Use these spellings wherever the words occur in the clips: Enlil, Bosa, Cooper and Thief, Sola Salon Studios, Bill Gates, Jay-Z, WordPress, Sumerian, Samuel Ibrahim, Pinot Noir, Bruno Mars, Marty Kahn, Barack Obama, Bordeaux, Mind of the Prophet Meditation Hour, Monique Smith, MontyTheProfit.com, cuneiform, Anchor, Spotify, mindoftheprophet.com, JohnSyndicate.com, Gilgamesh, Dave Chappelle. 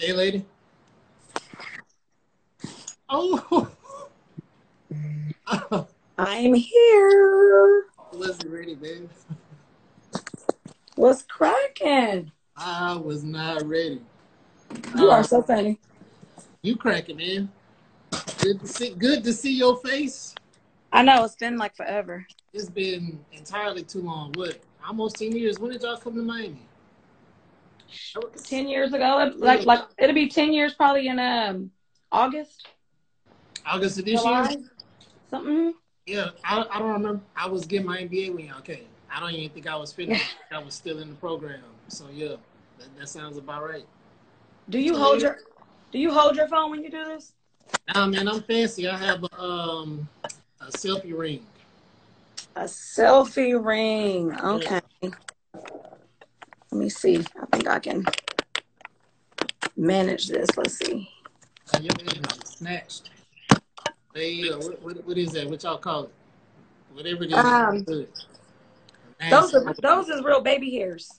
Hey, lady. Oh. I'm here. What's ready, baby? What's cracking? I was not ready. You are so funny. You cracking, man. Good to see your face. I know, it's been like forever. It's been entirely too long. What, almost 10 years? When did y'all come to Miami? 10 years ago? Like it'll be 10 years probably in August. August of this July? Year? Something. Yeah, I don't remember. I was getting my MBA when y'all came. I don't even think I was finished. I was still in the program. So yeah, that sounds about right. Do you hold your phone when you do this? Nah, man, I'm fancy. I have a selfie ring. A selfie ring. Okay. Yeah. Let me see. I think I can manage this. Let's see. Your hand is snatched. Hey, what is that? What y'all call it? Whatever it is. Those is real baby hairs.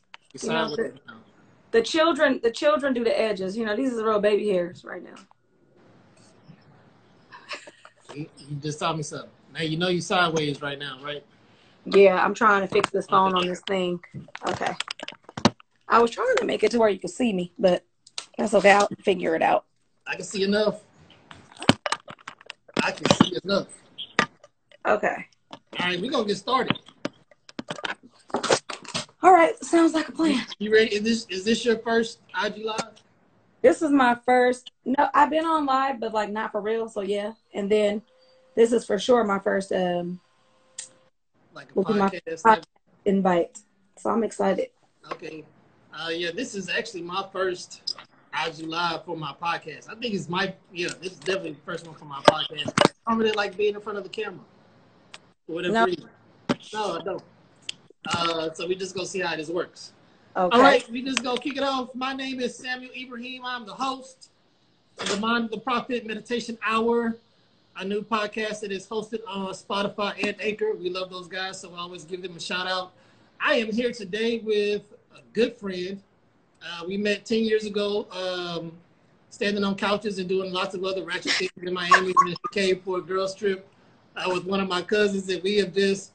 You know, the children do the edges. You know, these are real baby hairs right now. You just taught me something. Now you know you sideways right now, right? Yeah, I'm trying to fix this phone on this thing. Okay. I was trying to make it to where you could see me, but that's okay. I'll figure it out. I can see enough. I can see enough. Okay. All right, we're going to get started. All right, sounds like a plan. You ready? Is this your first IG Live? This is my first. No, I've been on live, but like not for real, so yeah. And then this is for sure my first like a podcast invite. So I'm excited. Okay. Yeah, this is actually my first IG Live for my podcast. I think this is definitely the first one for my podcast. I don't really like being in front of the camera. For whatever reason. No, I don't. So we just go see how this works. Okay. All right, we just go kick it off. My name is Samuel Ibrahim. I'm the host of the Mind of the Prophet Meditation Hour, a new podcast that is hosted on Spotify and Anchor. We love those guys, so I always give them a shout out. I am here today with a good friend. We met 10 years ago, standing on couches and doing lots of other ratchet things in Miami and in UK for a girls trip with one of my cousins, and we have just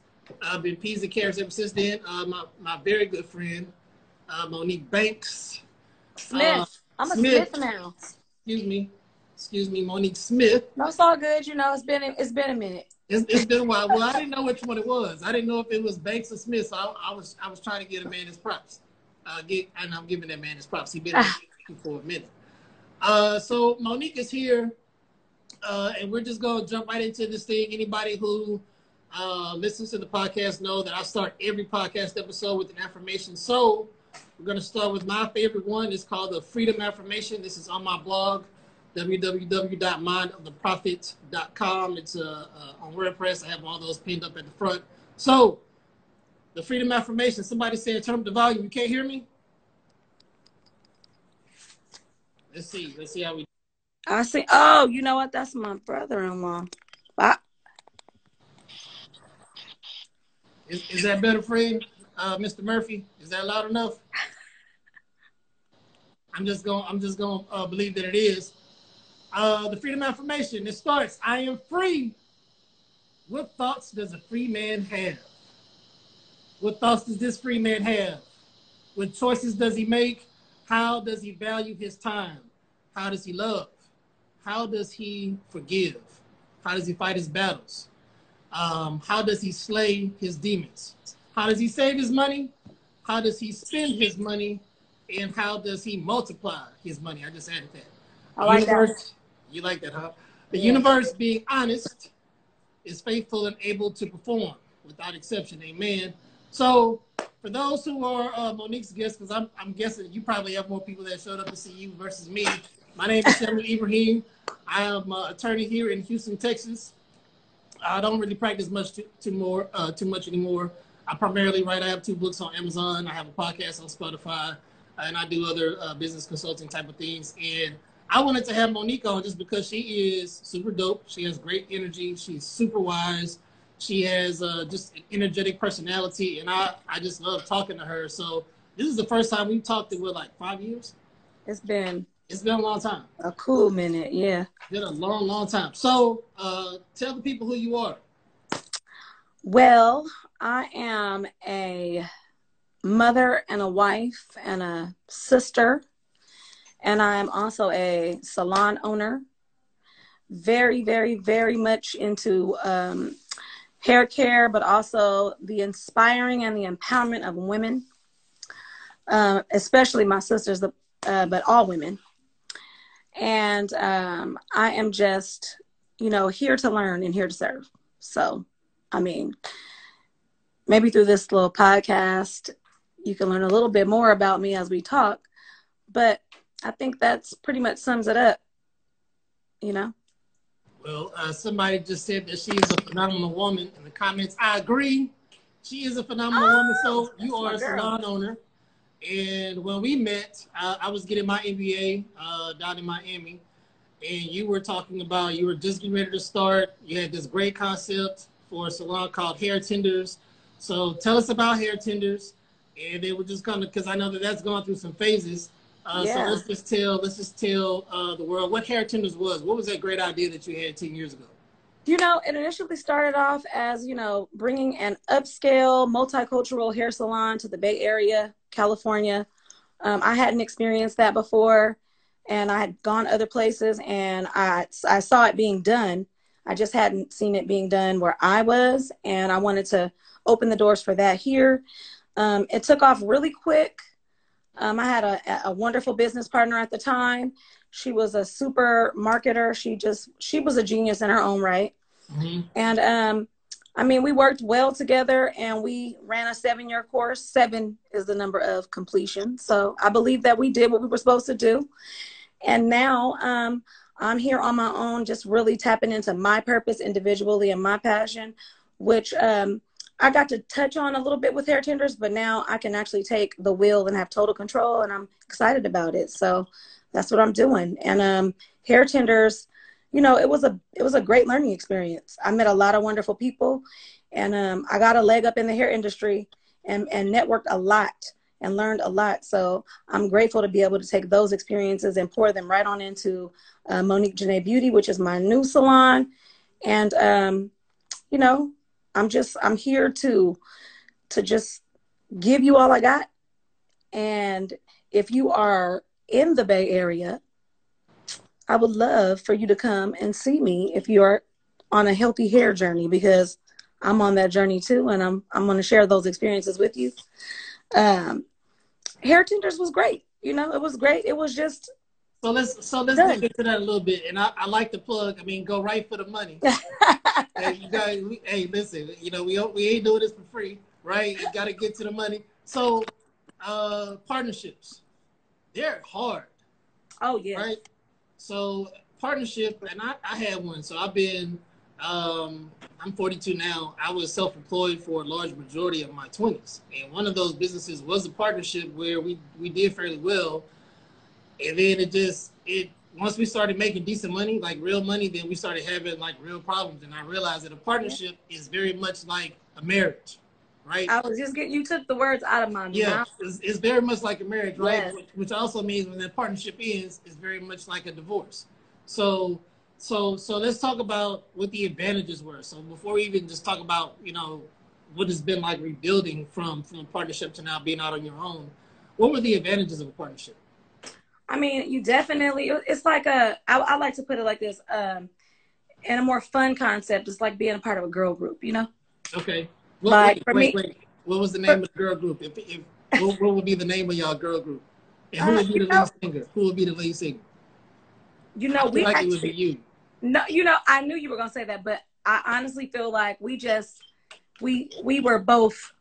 been peas and carrots ever since then. My very good friend, Monique Smith. I'm a Smith now. Excuse me, Monique Smith. No, it's all good. You know, it's been a minute. It's been a while. Well, I didn't know which one it was. I didn't know if it was Banks or Smith. So I was trying to get a man his props. And I'm giving that man his props. He's been for a minute. So Monique is here, and we're just gonna jump right into this thing. Anybody who listens to the podcast know that I start every podcast episode with an affirmation. So we're going to start with my favorite one. It's called the Freedom Affirmation. This is on my blog, www.mindoftheprophet.com. It's on WordPress. I have all those pinned up at the front. So the Freedom Affirmation, somebody said, turn up the volume. You can't hear me? Let's see how we do. I see. Oh, you know what? That's my brother-in-law. Is that better, friend? Mr. Murphy, is that loud enough? I'm just gonna believe that it is. The Freedom Affirmation, it starts, I am free. What thoughts does a free man have? What thoughts does this free man have? What choices does he make? How does he value his time? How does he love? How does he forgive? How does he fight his battles? How does he slay his demons? How does he save his money? How does he spend his money? And how does he multiply his money? I just added that. I like that. You like that, huh? The universe, being honest, is faithful and able to perform without exception. Amen. So for those who are Monique's guests, because I'm guessing you probably have more people that showed up to see you versus me. My name is Samuel Ibrahim. I am an attorney here in Houston, Texas. I don't really practice much too much anymore. I primarily write. I have 2 books on Amazon. I have a podcast on Spotify, and I do other business consulting type of things. And I wanted to have Monique on just because she is super dope. She has great energy. She's super wise. She has just an energetic personality, and I just love talking to her. So this is the first time we've talked in, what, like 5 years? It's been It's been a long time. A cool minute, yeah. It's been a long, long time. So tell the people who you are. Well, I am a mother and a wife and a sister. And I'm also a salon owner. Very, very, very much into hair care, but also the inspiring and the empowerment of women, especially my sisters, but all women. And I am just, you know, here to learn and here to serve. So, I mean, maybe through this little podcast, you can learn a little bit more about me as we talk. But I think that's pretty much sums it up, you know? Well, somebody just said that she's a phenomenal woman in the comments. I agree. She is a phenomenal woman. So you are a salon owner. And when we met, I was getting my MBA down in Miami. And you were talking about, you were just getting ready to start. You had this great concept for a salon called Hair Tenders. So tell us about Hair Tenders. And they were just kind of, because I know that that's gone through some phases. So let's just tell the world what Hair Tenders was. What was that great idea that you had 10 years ago? You know, it initially started off as, you know, bringing an upscale multicultural hair salon to the Bay Area, California. I hadn't experienced that before, and I had gone other places, and I saw it being done. I just hadn't seen it being done where I was, and I wanted to open the doors for that here. It took off really quick. I had a wonderful business partner at the time. She was a super marketer. She was a genius in her own right. Mm-hmm. And, I mean, we worked well together, and we ran a 7-year course. 7 is the number of completion. So I believe that we did what we were supposed to do. And now I'm here on my own, just really tapping into my purpose individually and my passion, which I got to touch on a little bit with Hair Tenders, but now I can actually take the wheel and have total control, and I'm excited about it. So that's what I'm doing. And Hair Tenders, you know, it was a great learning experience. I met a lot of wonderful people, and I got a leg up in the hair industry and networked a lot and learned a lot. So I'm grateful to be able to take those experiences and pour them right on into Monique Janae Beauty, which is my new salon. And, you know, I'm here to just give you all I got. And if you are in the Bay Area, I would love for you to come and see me if you are on a healthy hair journey, because I'm on that journey too. And I'm going to share those experiences with you. Hair Tenders was great. You know, it was great. It was just. So let's dig into that a little bit. And I like the plug. I mean, go right for the money. Hey, you guys, hey, listen, you know, we ain't doing this for free, right? You got to get to the money. So partnerships, they're hard. Oh, yeah. Right? So partnership, and I had one. So I've been, I'm 42 now. I was self-employed for a large majority of my 20s. And one of those businesses was a partnership where we did fairly well. And then once we started making decent money, like real money, then we started having like real problems. And I realized that a partnership is very much like a marriage, right? I was just getting, you took the words out of my mouth. Yeah, it's very much like a marriage, right? Yes. Which also means when that partnership ends, it's very much like a divorce. So let's talk about what the advantages were. So before we even just talk about, you know, what it's been like rebuilding from a partnership to now being out on your own, what were the advantages of a partnership? I mean, you definitely, it's like I like to put it like this, in a more fun concept, it's like being a part of a girl group, you know? Okay. Well, like, wait. What was the name of the girl group? If what would be the name of y'all girl group? And who would be the lead singer? Who would be the lead singer? You know, it would be you. No, you know, I knew you were going to say that, but I honestly feel like we were both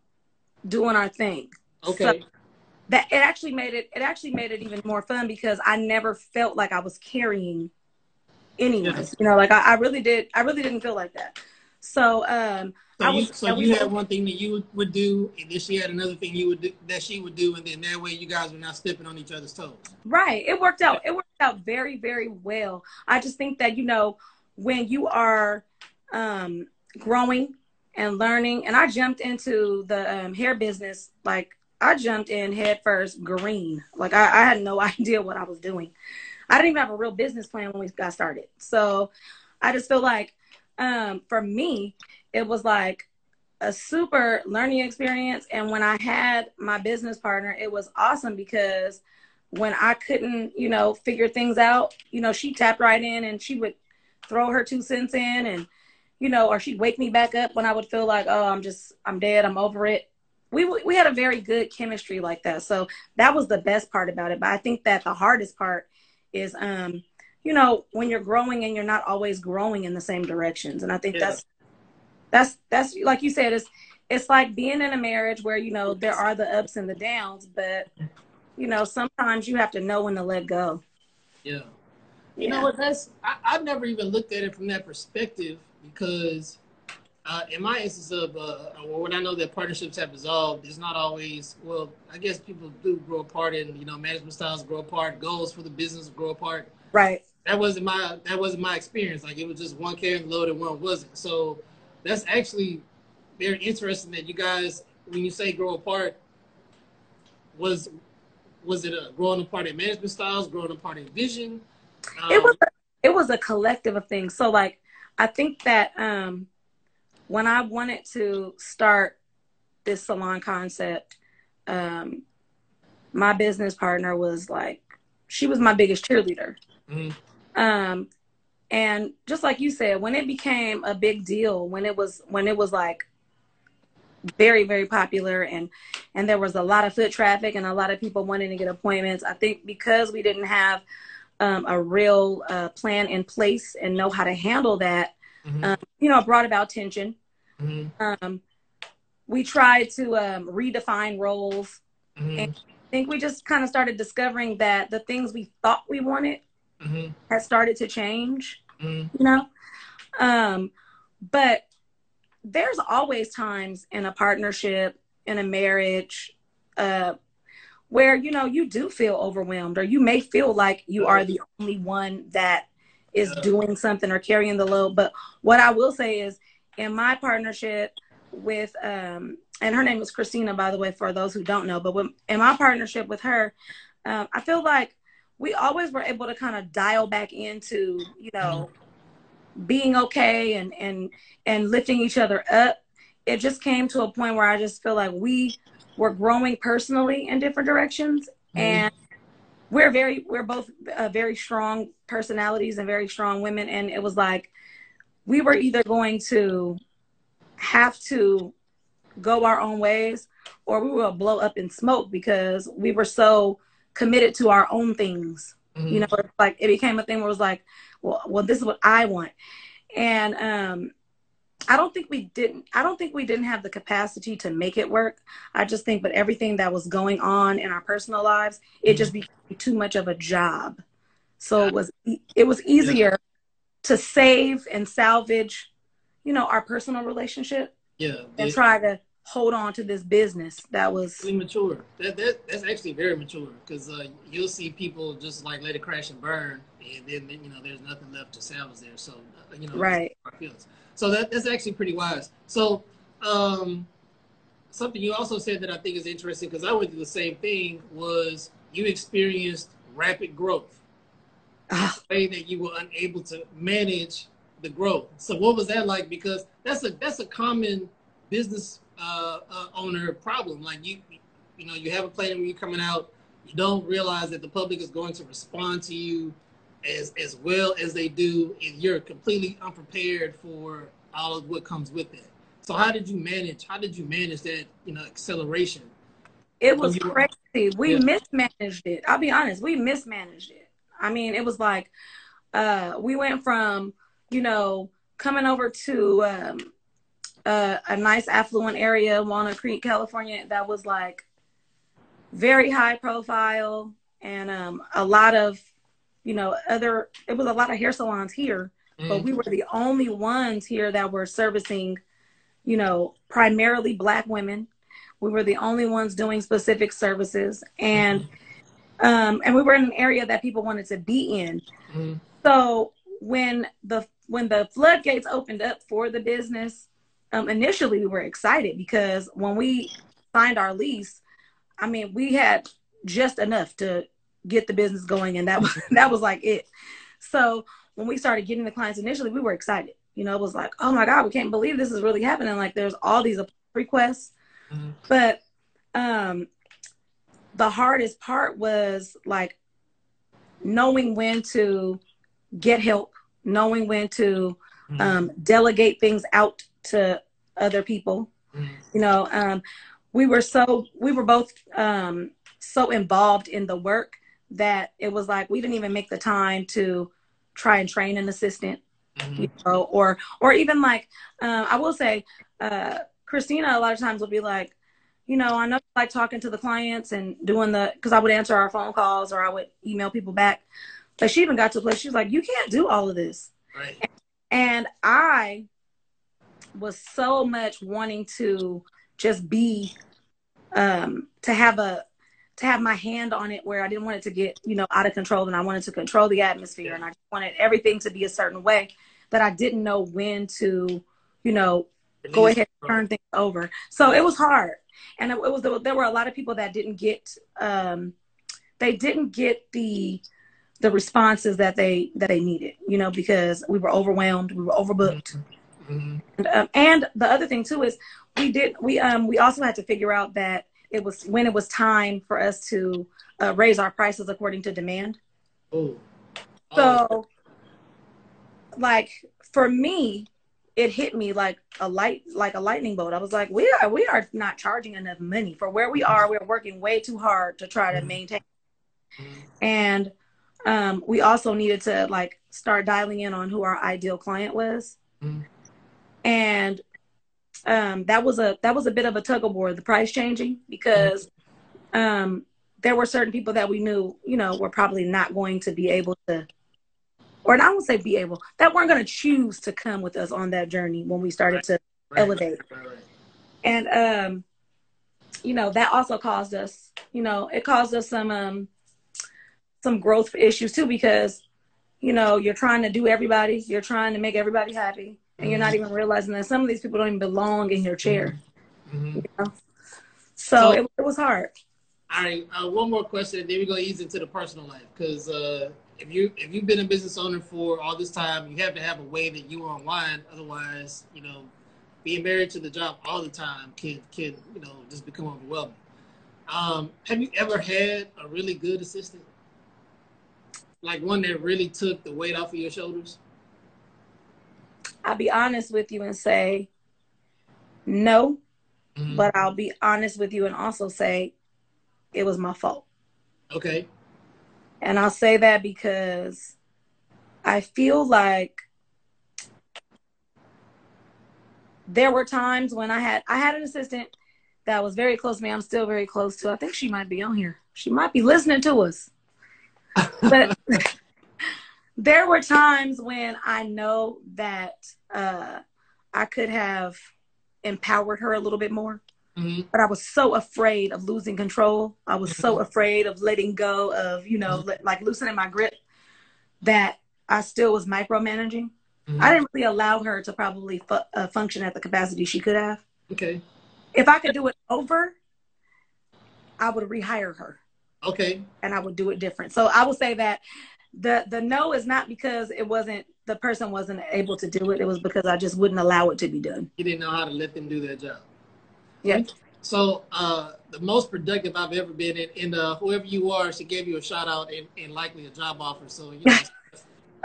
doing our thing. Okay. So, that it actually made it even more fun, because I never felt like I was carrying anyone. Yes. You know, like I really didn't feel like that. So you had one thing that you would do, and then she had another thing you would do that she would do, and then that way you guys were not stepping on each other's toes. Right. It worked out. It worked out very, very well. I just think that, you know, when you are growing and learning, and I jumped into the hair business, like I jumped in head first green. Like I had no idea what I was doing. I didn't even have a real business plan when we got started. So I just feel like for me, it was like a super learning experience. And when I had my business partner, it was awesome because when I couldn't, you know, figure things out, you know, she tapped right in and she would throw her 2 cents in and, you know, or she'd wake me back up when I would feel like, oh, I'm dead, I'm over it. We had a very good chemistry like that. So that was the best part about it. But I think that the hardest part is, you know, when you're growing and you're not always growing in the same directions. And I think that's like you said, it's like being in a marriage where, you know, there are the ups and the downs, but, you know, sometimes you have to know when to let go. Yeah. You know what, I've never even looked at it from that perspective because in my instance of when I know that partnerships have dissolved, it's not always, well, I guess people do grow apart and, you know, management styles grow apart, goals for the business grow apart. Right. That wasn't my experience. Like it was just one carrying the load and one wasn't. So that's actually very interesting that you guys, when you say grow apart, was it a growing apart in management styles, growing apart in vision? It was a collective of things. So like, I think that when I wanted to start this salon concept, my business partner was like, she was my biggest cheerleader. Mm-hmm. And just like you said, when it became a big deal, when it was like very, very popular and there was a lot of foot traffic and a lot of people wanting to get appointments, I think because we didn't have a real plan in place and know how to handle that, mm-hmm. You know, it brought about tension. Mm-hmm. We tried to redefine roles. Mm-hmm. And I think we just kind of started discovering that the things we thought we wanted mm-hmm. had started to change, mm-hmm. you know? But there's always times in a partnership, in a marriage, where, you know, you do feel overwhelmed or you may feel like you are the only one that is doing something or carrying the load. But what I will say is in my partnership with, and her name was Christina, by the way, for those who don't know, but in my partnership with her, I feel like we always were able to kind of dial back into, you know, being okay and lifting each other up. It just came to a point where I just feel like we're growing personally in different directions, and we're both very strong personalities and very strong women. And it was like, we were either going to have to go our own ways or we were gonna blow up in smoke because we were so committed to our own things. Mm-hmm. You know, it's like it became a thing where it was like, well, this is what I want. And, I don't think we didn't have the capacity to make it work. I just think with everything that was going on in our personal lives, it mm-hmm. just became too much of a job. So it was easier to save and salvage, you know, our personal relationship and try to hold on to this business that was mature. That's actually very mature because you'll see people just like let it crash and burn, and then, you know, there's nothing left to salvage there. So, you know, right. So that's actually pretty wise. So something you also said that I think is interesting, because I went through the same thing, was you experienced rapid growth. Saying that you were unable to manage the growth. So what was that like? Because that's a common business owner problem. Like you know, you have a plan when you're coming out, you don't realize that the public is going to respond to you as well as they do, and you're completely unprepared for all of what comes with that. So how did you manage that, you know, acceleration? It was crazy. We mismanaged it. I'll be honest, we mismanaged it. I mean, it was like we went from, you know, coming over to a nice affluent area, Walnut Creek, California, that was like very high profile and a lot of, you know, it was a lot of hair salons here, but we were the only ones here that were servicing, you know, primarily Black women. We were the only ones doing specific services, and we were in an area that people wanted to be in. Mm. So when the floodgates opened up for the business, initially we were excited because when we signed our lease, I mean, we had just enough to get the business going. And that was like it. So when we started getting the clients initially, we were excited. You know, it was like, oh my God, we can't believe this is really happening. Like there's all these requests. Mm-hmm. But the hardest part was like knowing when to get help, knowing when to delegate things out to other people. Mm-hmm. You know, we were both so involved in the work that it was like, we didn't even make the time to try and train an assistant, mm-hmm. you know, or even like, I will say, Christina, a lot of times will be like, you know, I know I like talking to the clients and doing because I would answer our phone calls or I would email people back. But she even got to a place, she was like, you can't do all of this. Right. And I was so much wanting to just be, to have my hand on it, where I didn't want it to get, you know, out of control, and I wanted to control the atmosphere, and I just wanted everything to be a certain way, that I didn't know when to, you know, go ahead and turn things over. So it was hard. And there were a lot of people that didn't get the responses that they needed, you know, because we were overwhelmed, we were overbooked. Mm-hmm. And the other thing too is we also had to figure out that it was time for us to raise our prices according to demand. Oh. So like for me, it hit me like a lightning bolt. I was like, we are not charging enough money for where we are. We're working way too hard to try to maintain. And we also needed to like start dialing in on who our ideal client was. And that was a bit of a tug of war, the price changing, because there were certain people that we knew, you know, were probably not going to be able to, or I won't say be able, that weren't going to choose to come with us on that journey when we started to elevate. Right. And, you know, that also caused us, you know, it caused us some growth issues too, because, you know, you're trying to do everybody, you're trying to make everybody happy, and you're not even realizing that some of these people don't even belong in your chair. Mm-hmm. You know? So it was hard. All right, one more question, and then we're going to ease into the personal life, because if you've been a business owner for all this time, you have to have a way that you are online. Otherwise, you know, being married to the job all the time can you know, just become overwhelming. Have you ever had a really good assistant? Like one that really took the weight off of your shoulders? I'll be honest with you and say no, mm-hmm. but I'll be honest with you and also say it was my fault. Okay. And I'll say that because I feel like there were times when I had an assistant that was very close to me. I'm still very close to. I think she might be on here. She might be listening to us. But there were times when I know that I could have empowered her a little bit more. Mm-hmm. But I was so afraid of losing control. I was so afraid of letting go of, you know, like loosening my grip, that I still was micromanaging. Mm-hmm. I didn't really allow her to probably function at the capacity she could have. Okay. If I could do it over, I would rehire her. Okay. And I would do it different. So I will say that the no is not because the person wasn't able to do it. It was because I just wouldn't allow it to be done. You didn't know how to let them do their job. Yeah. So the most productive I've ever been in, and whoever you are, she gave you a shout out and likely a job offer. So, you know,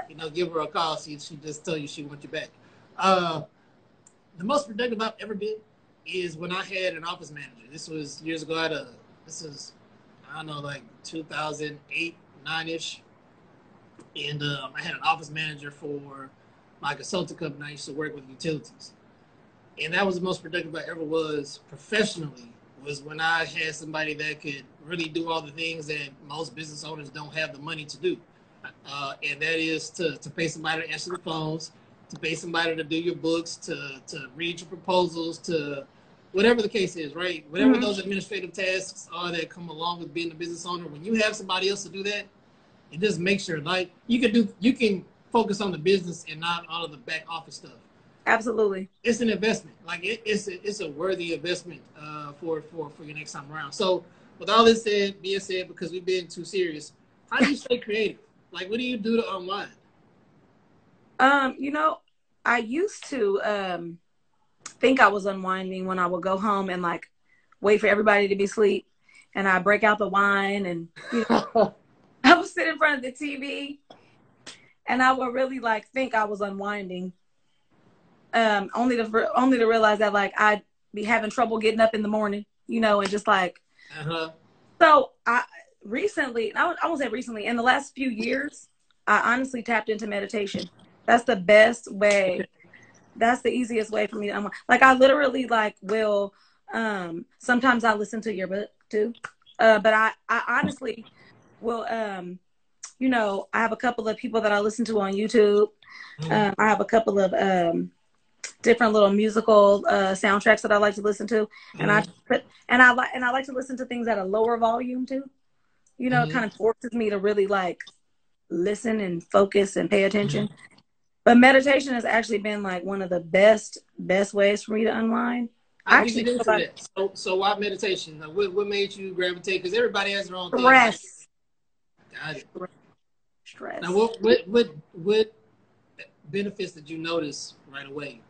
you know, give her a call. She just tell you she wants you back. The most productive I've ever been is when I had an office manager. This was years ago. I don't know, like 2008, 9-ish. And I had an office manager for my consulting company. I used to work with utilities. And that was the most productive I ever was professionally, was when I had somebody that could really do all the things that most business owners don't have the money to do. And that is to pay somebody to answer the phones, to pay somebody to do your books, to read your proposals, to whatever the case is, right? Whatever mm-hmm. those administrative tasks are that come along with being a business owner, when you have somebody else to do that, it just makes your life. You can focus on the business and not all of the back office stuff. Absolutely. It's an investment. Like it's a worthy investment for your next time around. So with all this being said, because we've been too serious, How do you stay creative? Like, what do you do to unwind? You know, I used to think I was unwinding when I would go home and like wait for everybody to be asleep, and I break out the wine, and you know, I would sit in front of the TV, and I would really like think I was unwinding. Only to realize that like I'd be having trouble getting up in the morning, you know, and just like. So I won't say recently, in the last few years, I honestly tapped into meditation. That's the best way. That's the easiest way for me to unwind. Like, I literally like will, sometimes I listen to your book too. But I honestly will, you know, I have a couple of people that I listen to on YouTube. I have a couple of different little musical soundtracks that I like to listen to. And I like to listen to things at a lower volume too. You know, it kind of forces me to really like listen and focus and pay attention. But meditation has actually been like one of the best ways for me to unwind. I actually get into that. So why meditation? Like, what made you gravitate? Because everybody has their own stress. Got it. Stress. Now, what benefits did you notice right away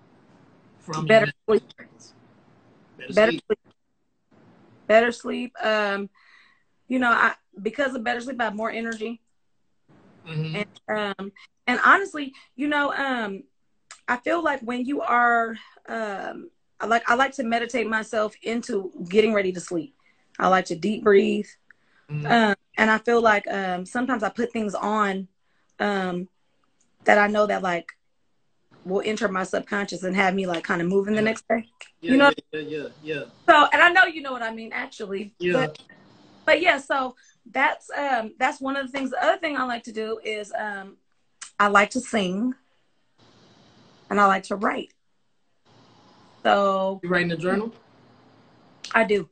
from better sleep? Better sleep. You know, because of better sleep, I have more energy. And honestly, you know, I feel like when you are, I like to meditate myself into getting ready to sleep. I like to deep breathe. And I feel like sometimes I put things on that I know that like will enter my subconscious and have me like kind of moving the next day. Yeah, you know? Yeah. So, and I know you know what I mean, actually. Yeah. But yeah, so that's one of the things. The other thing I like to do is I like to sing, and I like to write. So you write in a journal? I do.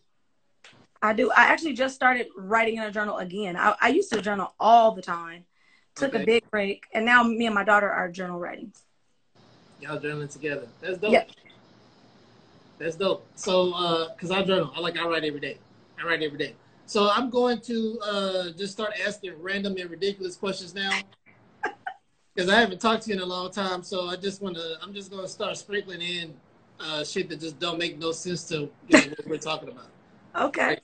I actually just started writing in a journal again. I used to journal all the time. Took a big break, and now me and my daughter are journal writing. Y'all journaling together? That's dope. Yeah. That's dope. So, cause I journal. I write every day. I write every day. So I'm going to just start asking random and ridiculous questions now, because I haven't talked to you in a long time. So I'm just gonna start sprinkling in shit that just don't make no sense to, you know, what we're talking about. Okay.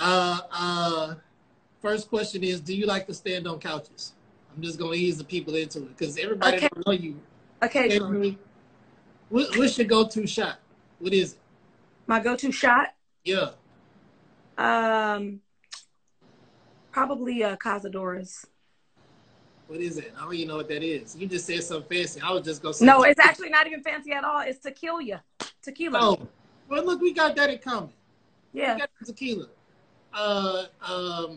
Right. First question is, do you like to stand on couches? I'm just gonna ease the people into it, because everybody don't know you. Okay. What's your go-to shot? What is it? My go-to shot? Yeah. Probably Cazadores. What is it? I don't even know what that is. You just said something fancy. I was just gonna say no. It's actually not even fancy at all. It's tequila. Oh, well, look, we got that in common. Yeah, we got tequila.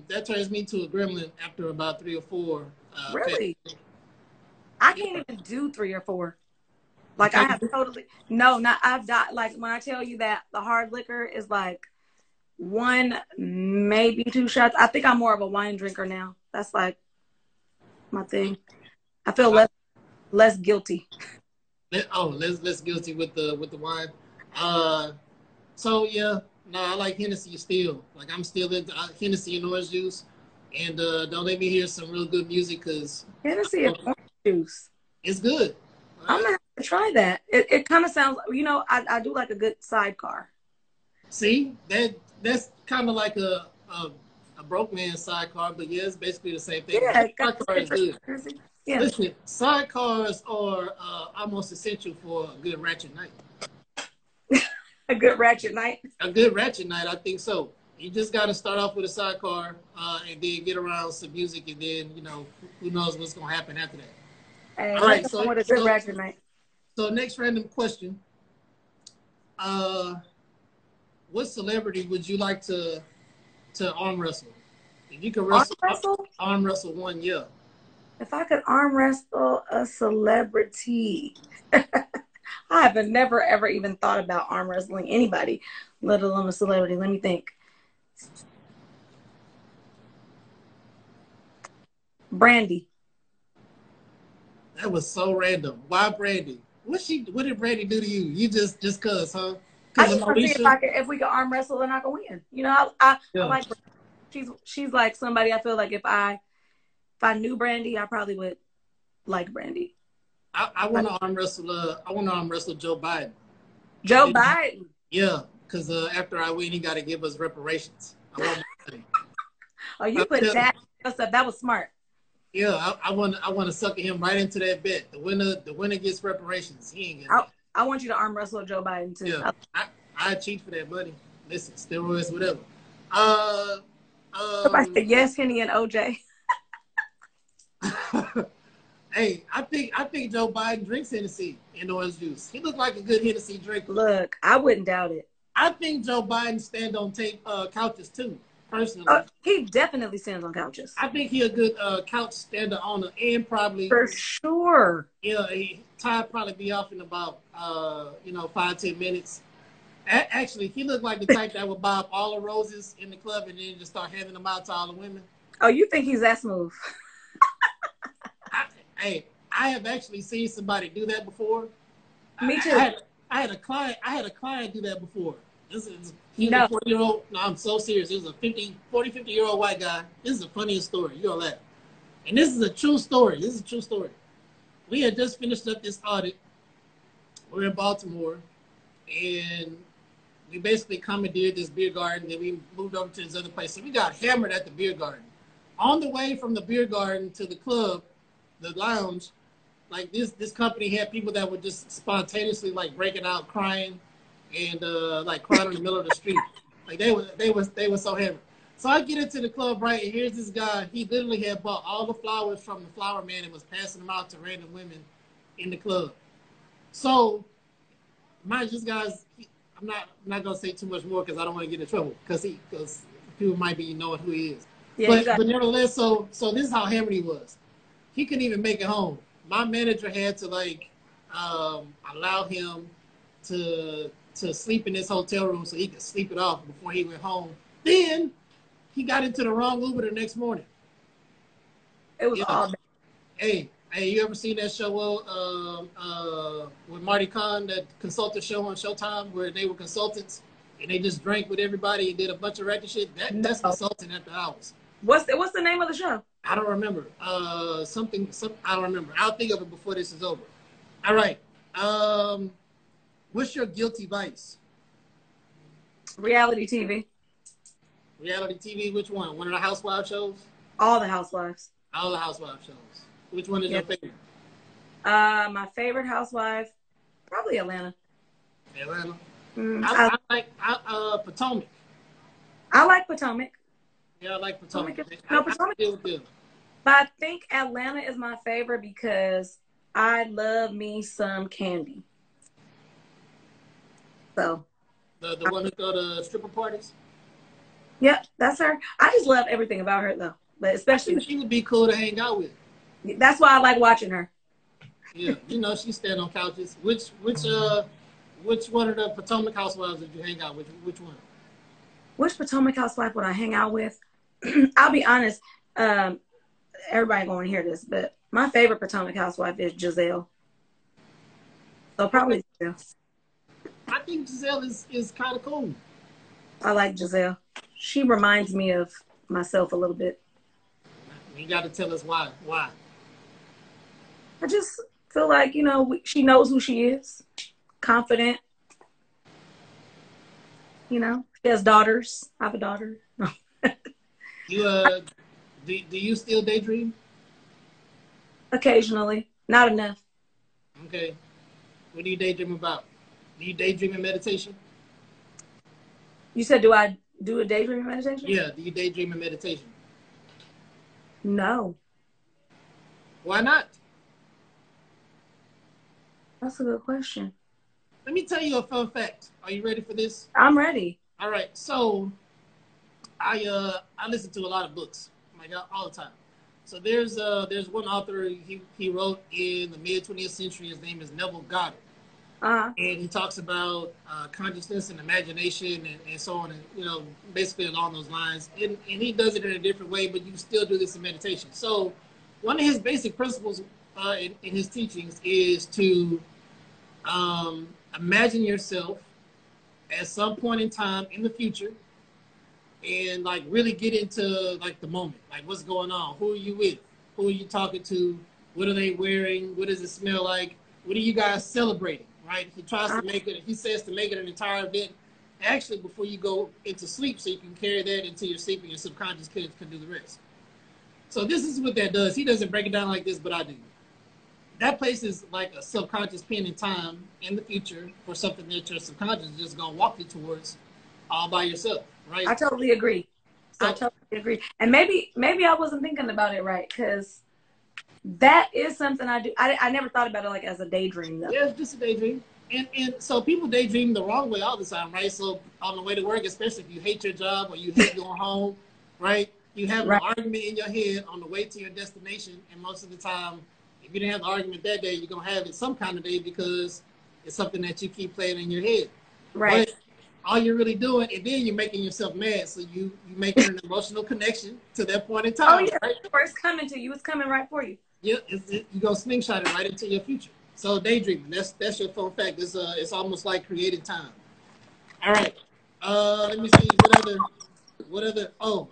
That turns me to a gremlin after about 3 or 4. Really? Fancy. I can't even do 3 or 4. Like, I have totally no. Not I've got, like, when I tell you that the hard liquor is like 1, maybe 2 shots. I think I'm more of a wine drinker now. That's like my thing. I feel less guilty. Less guilty with the wine. So yeah, no, I like Hennessy still. Like, I'm still into Hennessy and orange juice. And don't let me hear some real good music, because Hennessy and orange juice. It's good. I'm gonna have to try that. It kind of sounds, you know, I do like a good sidecar. See, that's kind of like a broke man's sidecar, but yeah, it's basically the same thing. Yeah, sidecar is good. Yeah. Listen, sidecars are almost essential for a good ratchet night. A good ratchet night? A good ratchet night, I think so. You just got to start off with a sidecar and then get around some music, and then, you know, who knows what's going to happen after that. Hey, all right, so what a good ratchet night. So next random question. What celebrity would you like to arm wrestle? If you could wrestle, arm wrestle one, yeah. If I could arm wrestle a celebrity, I have never ever even thought about arm wrestling anybody, let alone a celebrity. Let me think. Brandy. That was so random. Why Brandy? What did Brandy do to you? You just cuz, huh? I just want to see if we can arm wrestle, then I can win. You know, I like, she's like somebody I feel like if I If I knew Brandy, I probably would like Brandy. I want to arm wrestle. I want to arm wrestle Joe Biden. Joe Biden. Yeah, because after I win, he got to give us reparations. I want my thing. Oh, you put that up. That was smart. Yeah, I want to sucker him right into that bet. The winner gets reparations. He ain't getting that. I want you to arm wrestle Joe Biden too. Yeah, I cheat for that money. Listen, steroids, whatever. Somebody said yes, Henny and OJ. Hey, I think Joe Biden drinks Hennessy and orange juice. He looks like a good Hennessy drinker. Look, I wouldn't doubt it. I think Joe Biden stand on couches too, personally. He definitely stands on couches. I think he a good couch stander owner, and probably for sure. Yeah, Ty'd probably be off in about 5-10 minutes. Actually, he looked like the type that would buy up all the roses in the club and then just start handing them out to all the women. Oh, you think he's that smooth? Hey, I have actually seen somebody do that before. Me too. I had a client do that before. He was a 40-year-old. No, I'm so serious. He was a 50-year-old white guy. This is the funniest story. You're going to laugh. And this is a true story. We had just finished up this audit. We're in Baltimore. And we basically commandeered this beer garden. Then we moved over to this other place. So we got hammered at the beer garden. On the way from the beer garden to the club, the lounge, like this company had people that were just spontaneously like breaking out crying and like crying in the middle of the street. Like they were so hammered. So I get into the club, right, and here's this guy. He literally had bought all the flowers from the flower man and was passing them out to random women in the club. So mind you, guys, I'm not gonna say too much more because I don't want to get in trouble because people might be knowing who he is. Yeah, but nevertheless, so this is how hammered he was. He couldn't even make it home. My manager had to like allow him to sleep in this hotel room so he could sleep it off before he went home. Then he got into the wrong Uber the next morning. It was awesome. Hey, you ever seen that show with Marty Kahn, that consultant show on Showtime where they were consultants and they just drank with everybody and did a bunch of racket shit? That's consulting after hours. What's the name of the show? I don't remember. I don't remember. I'll think of it before this is over. All right. What's your guilty vice? Reality TV. Reality TV, which one? One of the Housewives shows? All the Housewives. All the Housewives shows. Which one is your favorite? My favorite housewife, probably Atlanta. Atlanta? Mm, I like Potomac. I like Potomac. Yeah, I like Potomac. Potomac is good. But I think Atlanta is my favorite because I love me some Candy. So. The one who go to stripper parties? Yep, that's her. I just love everything about her, though. But especially. She would be cool to hang out with. That's why I like watching her. Yeah, she stand on couches. Which one of the Potomac housewives did you hang out with? Which one? Which Potomac housewife would I hang out with? I'll be honest. Everybody going to hear this, but my favorite Potomac housewife is Giselle. So probably Giselle. I think Giselle is kind of cool. I like Giselle. She reminds me of myself a little bit. You got to tell us why. Why? I just feel like, she knows who she is. Confident. She has daughters. I have a daughter. You do you still daydream? Occasionally. Not enough. Okay. What do you daydream about? Do you daydream in meditation? You said, do I do a daydream meditation? Yeah. Do you daydream in meditation? No. Why not? That's a good question. Let me tell you a fun fact. Are you ready for this? I'm ready. All right. So I listen to a lot of books, like all the time. So there's one author, he wrote in the mid-20th century. His name is Neville Goddard. And he talks about consciousness and imagination and so on, and basically along those lines. And he does it in a different way, but you still do this in meditation. So one of his basic principles in his teachings is to imagine yourself at some point in time in the future and like really get into like the moment, like what's going on, who are you with, who are you talking to, what are they wearing, what does it smell like, what are you guys celebrating, right? He tries to make it, he says to make it an entire event, actually before you go into sleep, so you can carry that into your sleep and your subconscious kids can do the rest. So this is what that does. He doesn't break it down like this, but I do. That place is like a subconscious pin in time in the future for something that your subconscious is just going to walk you towards all by yourself, right? I totally agree. So, I totally agree. And maybe I wasn't thinking about it right, because that is something I do. I never thought about it like as a daydream, though. Yeah, it's just a daydream. And so people daydream the wrong way all the time, right? So on the way to work, especially if you hate your job or you hate going home, right? You have an argument in your head on the way to your destination. And most of the time, if you didn't have an argument that day, you're going to have it some kind of day because it's something that you keep playing in your head. Right. But all you're really doing, and then you're making yourself mad. So you make an emotional connection to that point in time. Oh, yeah. Right? Or it's coming to you. It's coming right for you. Yeah. You're going to slingshot it right into your future. So daydreaming, that's your fun fact. It's almost like creating time. All right. Let me see. What other? Oh.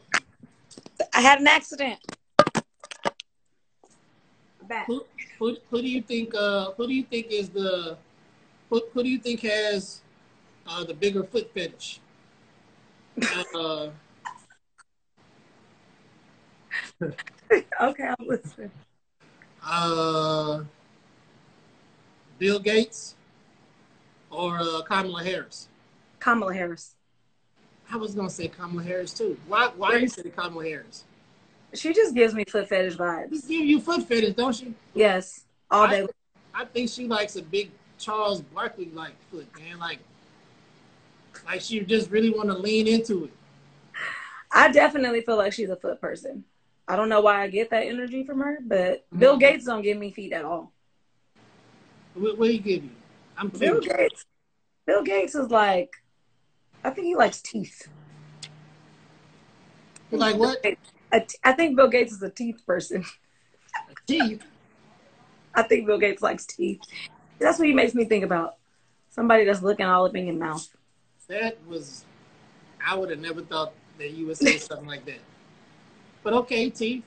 I had an accident. Back. Who do you think? Who do you think has the bigger foot fetish? Okay, I'm listening. Bill Gates or Kamala Harris? Kamala Harris. I was going to say Kamala Harris, too. Why do you say Kamala Harris? She just gives me foot fetish vibes. She gives you foot fetish, don't she? Yes, all day. I think she likes a big Charles Barkley-like foot, man. Like she just really want to lean into it. I definitely feel like she's a foot person. I don't know why I get that energy from her, but Bill Gates don't give me feet at all. What do you give you? I'm Bill Gates. Bill Gates is like, I think he likes teeth. He like what? I think Bill Gates is a teeth person. Teeth? I think Bill Gates likes teeth. That's what he makes me think about. Somebody that's looking all up in your mouth. I would have never thought that you would say something like that. But okay, teeth.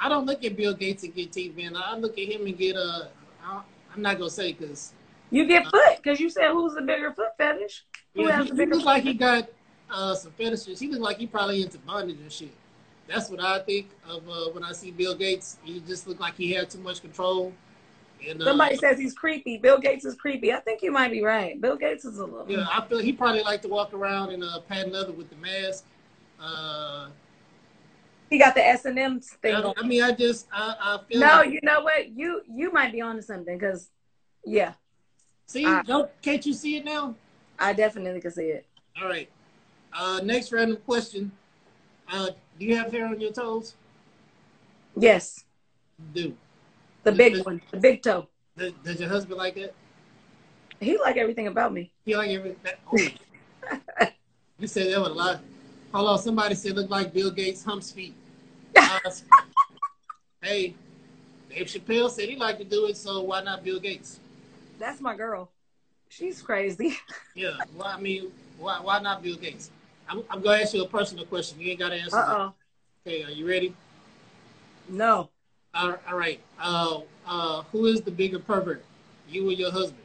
I don't look at Bill Gates and get teeth, man. I look at him and get I'm not going to say because... You get foot because you said who's the bigger foot fetish. Who has the bigger foot? He looks like he got some fetishes. He looks like he probably into bondage and shit. That's what I think of when I see Bill Gates. He just looked like he had too much control. And, somebody says he's creepy. Bill Gates is creepy. I think you might be right. Bill Gates is a little... Yeah, I feel he probably liked to walk around and pat leather with the mask. He got the S&M thing. I mean, I feel... No, like, you know what? You might be onto something because, yeah. See? Can't you see it now? I definitely can see it. All right. Next random question. Do you have hair on your toes? Yes. You do. The big toe. Does your husband like it? He like everything about me. He like everything. Oh. You said that with a lot. Hold on. Somebody said look like Bill Gates humps feet. Hey, Dave Chappelle said he liked to do it, so why not Bill Gates? That's my girl. She's crazy. Yeah. Well, I mean, why not Bill Gates? I'm going to ask you a personal question. You ain't got to answer that. Okay. Are you ready? No. All right. Who is the bigger pervert? You or your husband?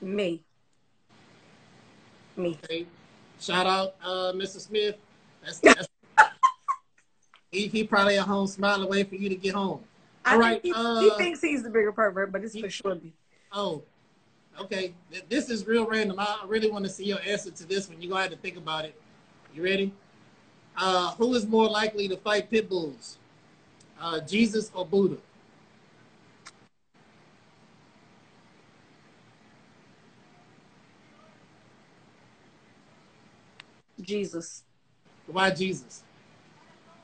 Me. Okay. Shout out, Mr. Smith. That's he probably a home smile away for you to get home. He thinks he's the bigger pervert, but it's for sure me. Oh, okay. This is real random. I really want to see your answer to this one. You're going to have to think about it. You ready? Who is more likely to fight pit bulls? Jesus or Buddha? Jesus. Why Jesus?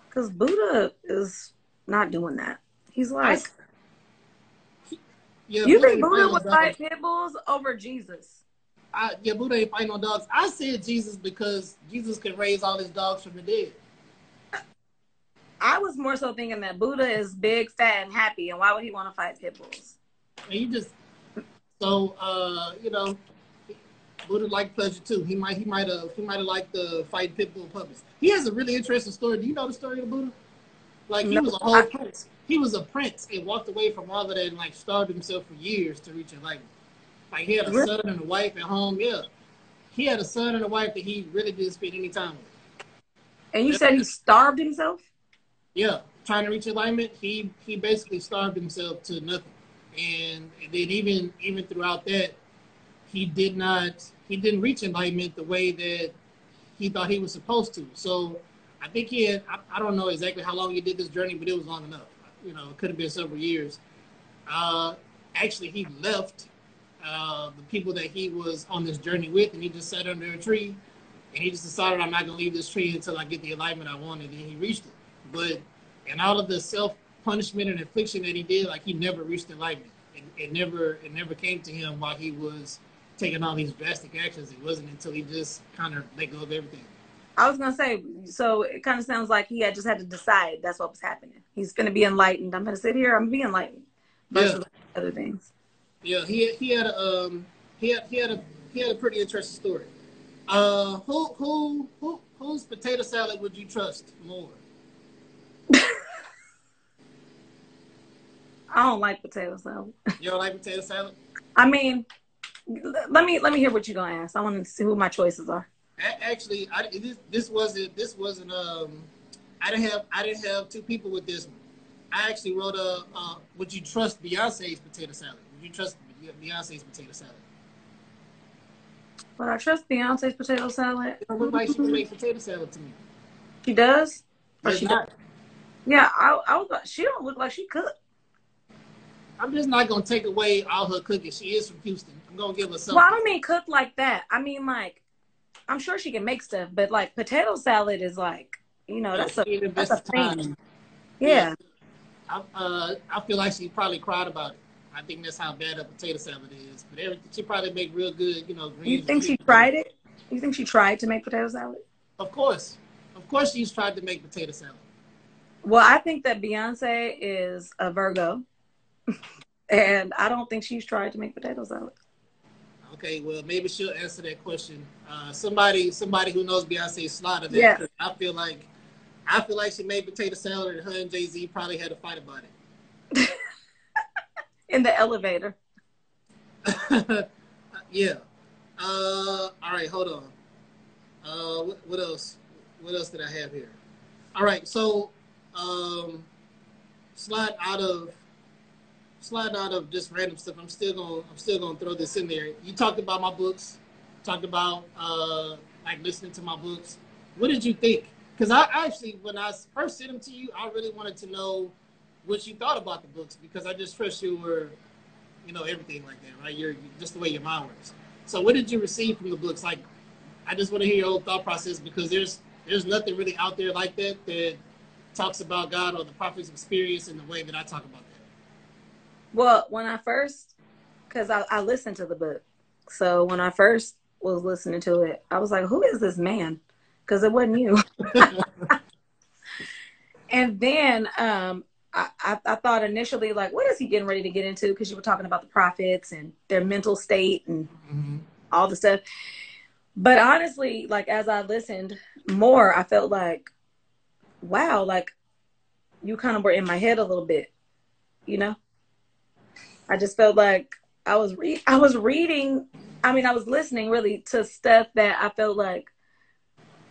Because Buddha is not doing that. He's like, you think Buddha would fight pit bulls over Jesus? Buddha ain't fighting no dogs. I said Jesus because Jesus can raise all his dogs from the dead. I was more so thinking that Buddha is big, fat, and happy, and why would he want to fight pit bulls? He just, you know, Buddha liked pleasure too. He might have liked the fight pit bull puppies. He has a really interesting story. Do you know the story of the Buddha? Like he was a whole prince. He was a prince and walked away from all of that and like starved himself for years to reach enlightenment. Like he had a son and a wife at home. Yeah, he had a son and a wife that he really didn't spend any time with. And you said he starved himself? Yeah, trying to reach enlightenment. He basically starved himself to nothing. And then even throughout that, he didn't reach enlightenment the way that he thought he was supposed to. So I think he had, I don't know exactly how long he did this journey, but it was long enough. You know, it could have been several years. Actually, he left the people that he was on this journey with, and he just sat under a tree, and he just decided, I'm not going to leave this tree until I get the enlightenment I wanted, and he reached it. But in all of the self-punishment and affliction that he did, like, he never reached enlightenment. It never came to him while he was taking all these drastic actions. It wasn't until he just kind of let go of everything. I was going to say, so it kind of sounds like he just had to decide that's what was happening. He's going to be enlightened. I'm going to sit here. I'm going to be enlightened. Versus other things. Yeah, he had a pretty interesting story. Whose potato salad would you trust more? I don't like potato salad. You don't like potato salad? I mean, let me hear what you're going to ask. I want to see who my choices are. Actually, I didn't have two people with this one. I actually wrote a would you trust Beyonce's potato salad? Would you trust Beyonce's potato salad? Would I trust Beyonce's potato salad? It looks like she would make potato salad to me. She does? Or she not? Does? Yeah, she don't look like she cooked. I'm just not gonna take away all her cooking. She is from Houston. I'm gonna give her something. Well, I don't mean cook like that. I mean like I'm sure she can make stuff, but like potato salad is like, you know, that's a thing. Yeah. I feel like she probably cried about it. I think that's how bad a potato salad is. But she probably make real good, you know, greens. You think she tried it? You think she tried to make potato salad? Of course she's tried to make potato salad. Well, I think that Beyonce is a Virgo. And I don't think she's tried to make potato salad. Okay, well, maybe she'll answer that question. Somebody who knows Beyonce slaughter that. Yeah. I feel like she made potato salad, and her and Jay-Z probably had a fight about it. In the elevator. Yeah. All right, hold on. What else? What else did I have here? All right, so slide out of just random stuff. I'm still gonna throw this in there. You talked about my books. Talked about like listening to my books. What did you think? Because I actually, when I first sent them to you, I really wanted to know what you thought about the books, because I just trust you were, you know, everything like that, right? You're just the way your mind works. So what did you receive from the books? Like, I just want to hear your old thought process, because there's nothing really out there like that talks about God or the prophet's experience in the way that I talk about that. Well, when I first, because I listened to the book. So when I first was listening to it, I was like, who is this man? Because it wasn't you. And then I thought initially, like, what is he getting ready to get into? Because you were talking about the prophets and their mental state and all the stuff. But honestly, like, as I listened more, I felt like, wow, like, you kind of were in my head a little bit, you know? I just felt like I was reading. I mean, I was listening really to stuff that I felt like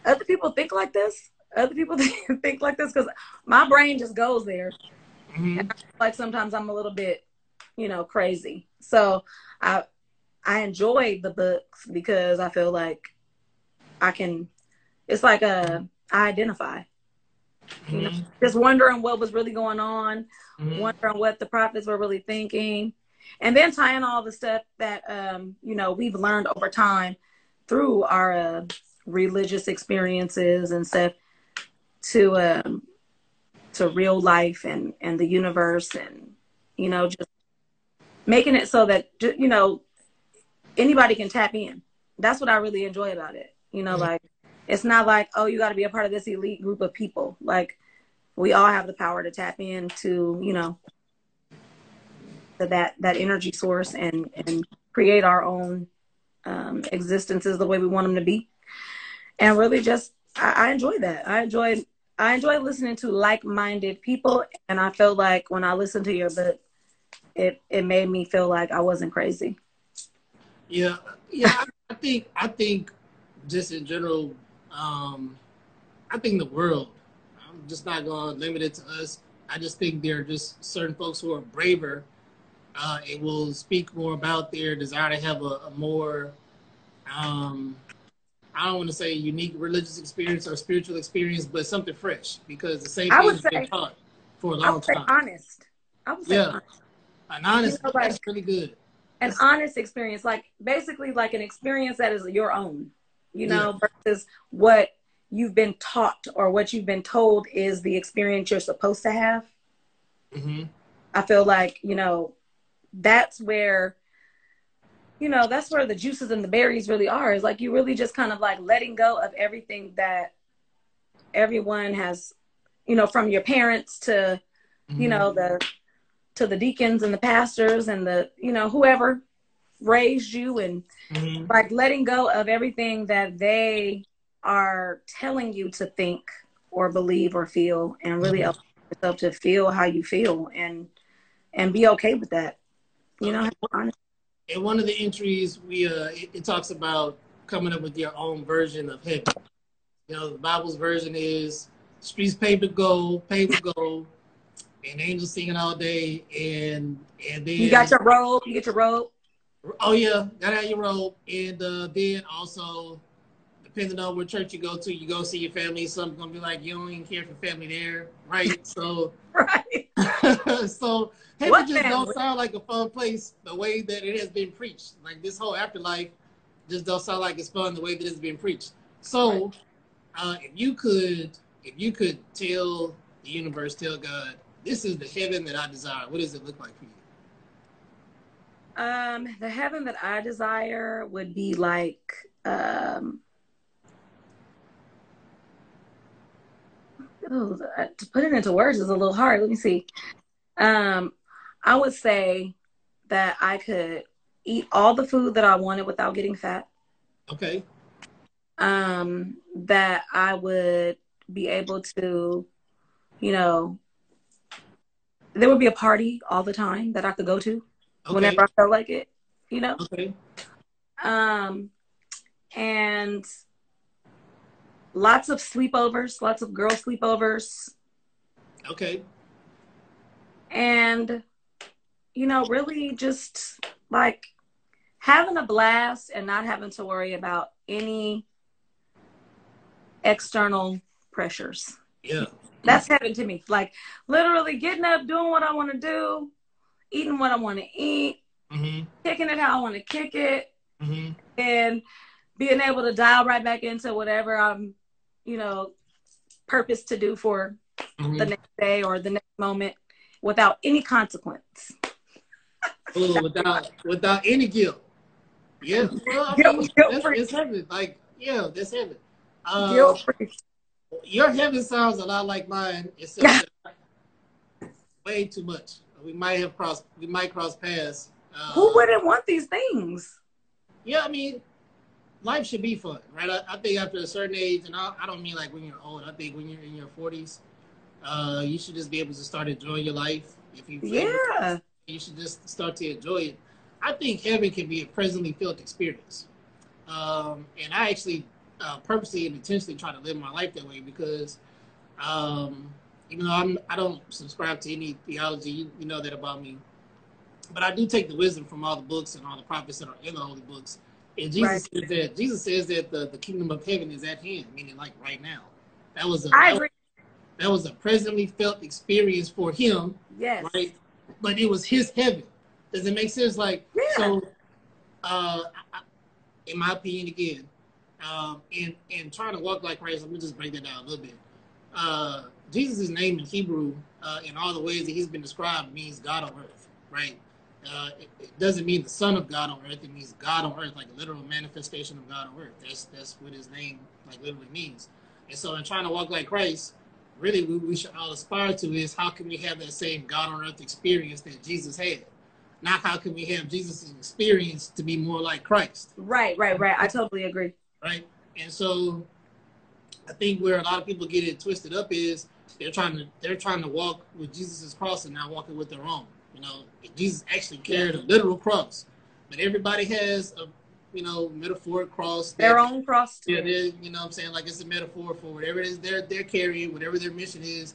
other people think like this. Other people think like this, because my brain just goes there. Mm-hmm. And I feel like sometimes I'm a little bit, you know, crazy. So I enjoyed the books because I feel like I can. It's like I identify. You know, just wondering what was really going on, wondering what the prophets were really thinking, and then tying all the stuff that, you know, we've learned over time through our religious experiences and stuff to real life and the universe, and, you know, just making it so that, you know, anybody can tap in. That's what I really enjoy about it. You know, like, it's not like, oh, you got to be a part of this elite group of people. Like, we all have the power to tap into, you know, that energy source and create our own existences the way we want them to be. And really just, I enjoy that. I enjoy listening to like-minded people. And I feel like when I listen to your book, it made me feel like I wasn't crazy. Yeah. Yeah. I think just in general, I think the world, I'm just not going to limit it to us. I just think there are just certain folks who are braver. It will speak more about their desire to have a more, I don't want to say unique religious experience or spiritual experience, but something fresh, because the same thing has been taught for a long time. I would say honest. An honest, that's really good. An honest experience, like basically like an experience that is your own, you know, versus what you've been taught or what you've been told is the experience you're supposed to have. Mm-hmm. I feel like, you know, that's where, you know, that's where the juices and the berries really are. It's like you really just kind of like letting go of everything that everyone has, you know, from your parents to, you know, to the deacons and the pastors and the, you know, whoever raised you, and like letting go of everything that they are telling you to think or believe or feel, and really allow yourself to feel how you feel and be okay with that. You know, in one of the entries, we it talks about coming up with your own version of heaven. You know, the Bible's version is streets paved with gold, and angels singing all day, and then you got your robe. You get your robe. Oh yeah, gotta have your robe, and then also, depending on what church you go see your family. Some gonna be like, you don't even care for family there, right? So, right. So heaven just don't sound like a fun place the way that it has been preached. Like this whole afterlife just don't sound like it's fun the way that it's been preached. So, right. If you could tell the universe, tell God, this is the heaven that I desire, what does it look like for you? The heaven that I desire would be like, to put it into words is a little hard. Let me see. I would say that I could eat all the food that I wanted without getting fat. Okay. That I would be able to, you know, there would be a party all the time that I could go to whenever I felt like it, you know? Okay. And lots of sleepovers, lots of girl sleepovers. Okay. And, you know, really just like having a blast and not having to worry about any external pressures. Yeah. That's heaven to me. Like literally getting up, doing what I want to do, eating what I want to eat, kicking it how I want to kick it, and being able to dial right back into whatever I'm, you know, purpose to do for the next day or the next moment without any consequence. Ooh, without any guilt. Yeah. Well, guilt-free. That's heaven. Like, yeah, that's heaven. Guilt-free. Your heaven sounds a lot like mine, except way too much. We might cross paths. Who wouldn't want these things? Yeah, I mean, life should be fun, right? I think after a certain age, and I don't mean like when you're old. I think when you're in your 40s, you should just be able to start enjoying your life. If you you should just start to enjoy it. I think heaven can be a presently felt experience, and I actually purposely and intentionally try to live my life that way, because even though I don't subscribe to any theology, you know that about me, but I do take the wisdom from all the books and all the prophets that are in the holy books. And Jesus says that the kingdom of heaven is at hand, meaning like right now. That was a presently felt experience for him. Yes. Right? But it was his heaven. Does it make sense? Like, so, in my opinion, again, and trying to walk like Christ, let me just break that down a little bit. Jesus' name in Hebrew, in all the ways that he's been described, means God on earth, right? It doesn't mean the Son of God on earth. It means God on earth, like a literal manifestation of God on earth. That's what his name like literally means. And so in trying to walk like Christ, really what we should all aspire to is, how can we have that same God on earth experience that Jesus had? Not how can we have Jesus' experience to be more like Christ. Right. I totally agree. Right. And so I think where a lot of people get it twisted up is they're trying to walk with Jesus' cross and not walking with their own. You know, Jesus actually carried a literal cross, but everybody has a, you know, metaphoric cross. Their own cross too. Yeah, you know what I'm saying? Like, it's a metaphor for whatever it is they're carrying, whatever their mission is.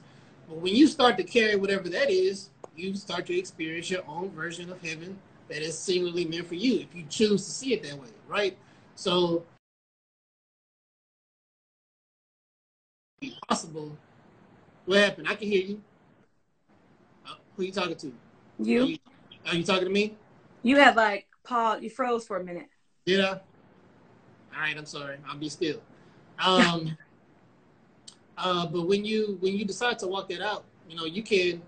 But when you start to carry whatever that is, you start to experience your own version of heaven that is singularly meant for you, if you choose to see it that way, right? So it's possible. What happened? I can hear you. Who are you talking to? You. Are you talking to me? You had like paused. You froze for a minute. Did I? All right, I'm sorry. I'll be still. But when you decide to walk that out, you know, you can.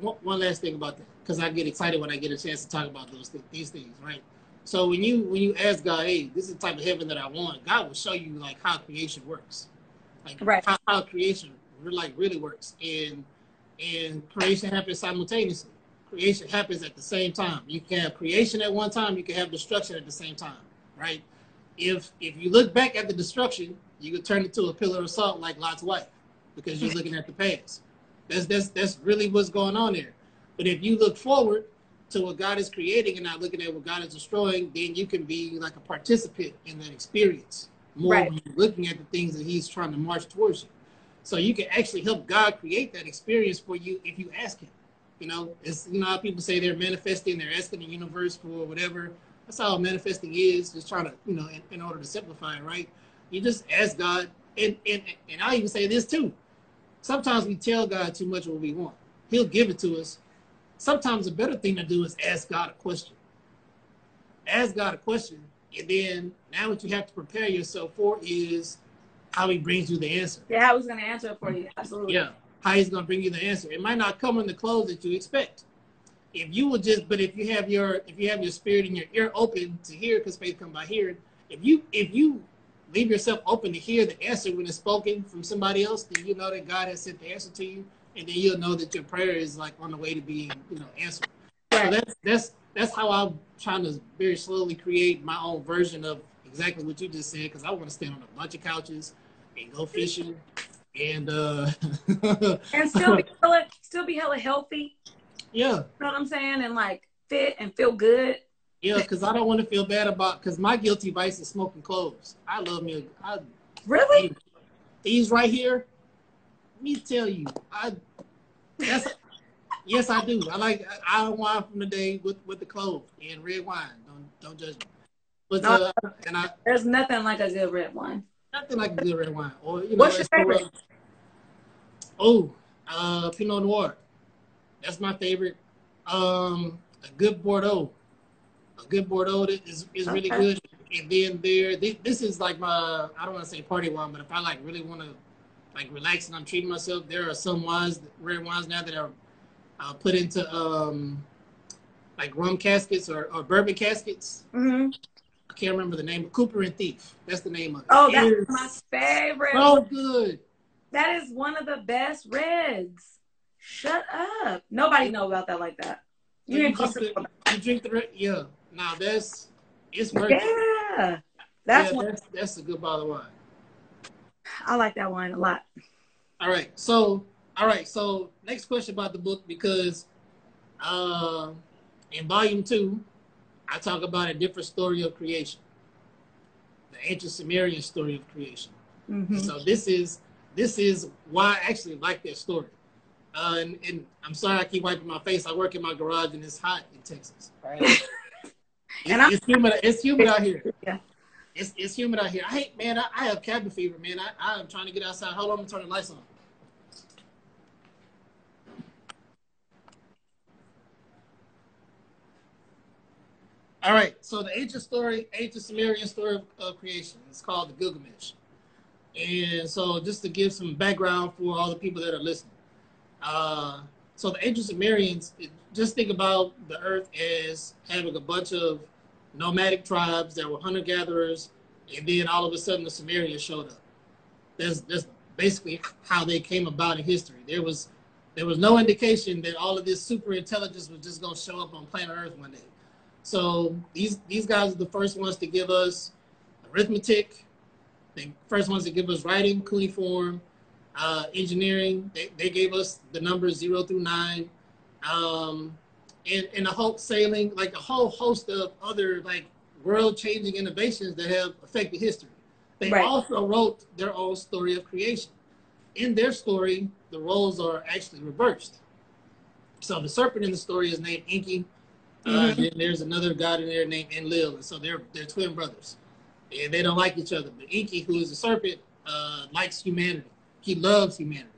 One last thing about that, because I get excited when I get a chance to talk about these things, right? So when you ask God, hey, this is the type of heaven that I want, God will show you like how creation works, like right. how creation like really works, and creation happens simultaneously. Creation happens at the same time. You can have creation at one time. You can have destruction at the same time, right? If you look back at the destruction, you could turn it to a pillar of salt like Lot's wife, because you're looking at the past. That's really what's going on there. But if you look forward to what God is creating and not looking at what God is destroying, then you can be like a participant in that experience more right. When you're looking at the things that He's trying to march towards you. So you can actually help God create that experience for you if you ask Him. You know, it's, you know how people say they're manifesting, they're asking the universe for whatever. That's how manifesting is, just trying to, you know, in order to simplify it, right? You just ask God, and I even say this too. Sometimes we tell God too much what we want. He'll give it to us. Sometimes a better thing to do is ask God a question. Ask God a question, and then now what you have to prepare yourself for is how He brings you the answer. Yeah, how He's going to answer it for you. Absolutely. Yeah. How He's going to bring you the answer. It might not come in the clothes that you expect. If you have your spirit and your ear open to hear, because faith comes by hearing. If you leave yourself open to hear the answer when it's spoken from somebody else, then you know that God has sent the answer to you, and then you'll know that your prayer is like on the way to being, you know, answered. Right. So that's how I'm trying to very slowly create my own version of exactly what you just said, because I want to stand on a bunch of couches and go fishing. And and still be hella healthy. Yeah, you know what I'm saying, and like fit and feel good. Yeah, because I don't want to feel bad about. Because my guilty vice is smoking cloves. I love me. Really? These right here. Let me tell you, yes, I do. I like island wine from the day with the clove and red wine. Don't judge me. But there's nothing like a good red wine. Nothing like a good red wine. Or, you know, what's your favorite? Pinot Noir. That's my favorite. A good Bordeaux. A good Bordeaux is really good. And then this is like my, I don't want to say party wine, but if I like really want to like relax and I'm treating myself, there are some wines, rare wines now that are put into like rum caskets or bourbon caskets. Mm-hmm. I can't remember the name. Cooper and Thief. That's the name of it. Oh, that's my favorite. So good. That is one of the best reds. Shut up. Nobody know about that like that. You drink the red? Yeah. Now it's worth it. Yeah. That's a good bottle of wine. I like that wine a lot. All right, so next question about the book, because in volume 2, I talk about a different story of creation, the ancient Sumerian story of creation. Mm-hmm. So this is why I actually like that story. And I'm sorry I keep wiping my face. I work in my garage and it's hot in Texas. Right? It's humid. It's humid out here. Yeah. It's humid out here. I hate, man. I have cabin fever, man. I am trying to get outside. Hold on, I'm gonna turn the lights on. All right, so the ancient Sumerian story of creation, it's called the Gilgamesh. And so just to give some background for all the people that are listening. So the ancient Sumerians, just think about the earth as having a bunch of nomadic tribes that were hunter-gatherers, and then all of a sudden the Sumerians showed up. That's basically how they came about in history. There was There was no indication that all of this super intelligence was just going to show up on planet Earth one day. So these guys are the first ones to give us arithmetic, the first ones to give us writing, cuneiform, engineering. They gave us the numbers 0 through 9, and the whole sailing, like a whole host of other like world-changing innovations that have affected history. They right. also wrote their own story of creation. In their story, the roles are actually reversed. So the serpent in the story is named Enki. Mm-hmm. And there's another god in there named Enlil. And so they're twin brothers. And they don't like each other. But Enki, who is a serpent, likes humanity. He loves humanity.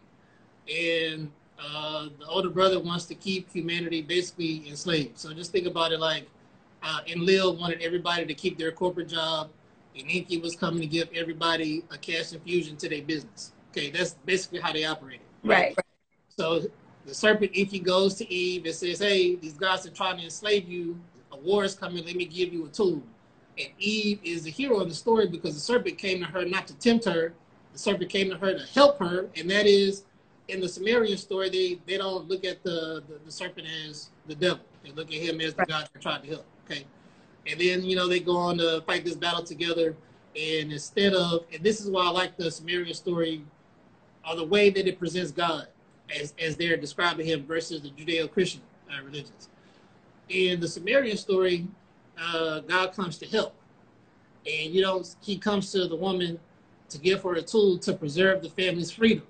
And the older brother wants to keep humanity basically enslaved. So just think about it like Enlil wanted everybody to keep their corporate job. And Enki was coming to give everybody a cash infusion to their business. Okay, that's basically how they operated. Right. So the serpent Enki goes to Eve and says, hey, these guys are trying to enslave you. A war is coming. Let me give you a tool. And Eve is the hero of the story because the serpent came to her not to tempt her. The serpent came to her to help her. And that is, in the Sumerian story, they don't look at the serpent as the devil. They look at him as the god they're trying to help. Okay. And then, you know, they go on to fight this battle together. And and this is why I like the Sumerian story, or the way that it presents God as they're describing him versus the Judeo-Christian religions. In the Sumerian story, God comes to help. And he comes to the woman to give her a tool to preserve the family's freedom.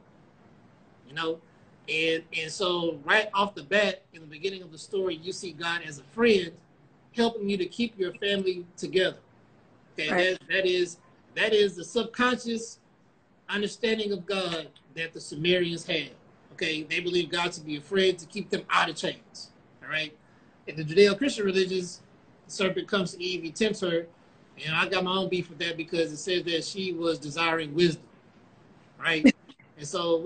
And so right off the bat, in the beginning of the story, you see God as a friend helping you to keep your family together. Okay, right. that is the subconscious understanding of God that the Sumerians had. Okay, they believe God to be a friend to keep them out of chains. All right, in the Judeo-Christian religions, the serpent comes to Eve, he tempts her, and I got my own beef with that because it says that she was desiring wisdom, right? And so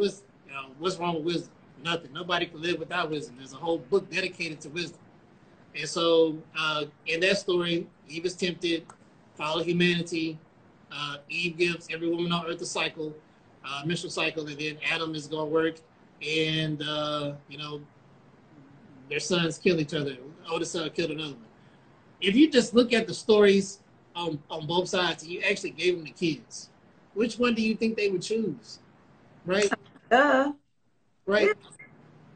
what's wrong with wisdom? Nothing. Nobody can live without wisdom. There's a whole book dedicated to wisdom. And so in that story, Eve is tempted, follow humanity. Eve gives every woman on earth a cycle, menstrual cycle, and then Adam is going to work, and their sons kill each other. The oldest son killed another one. If you just look at the stories on both sides, and you actually gave them the kids, which one do you think they would choose? Right? Right?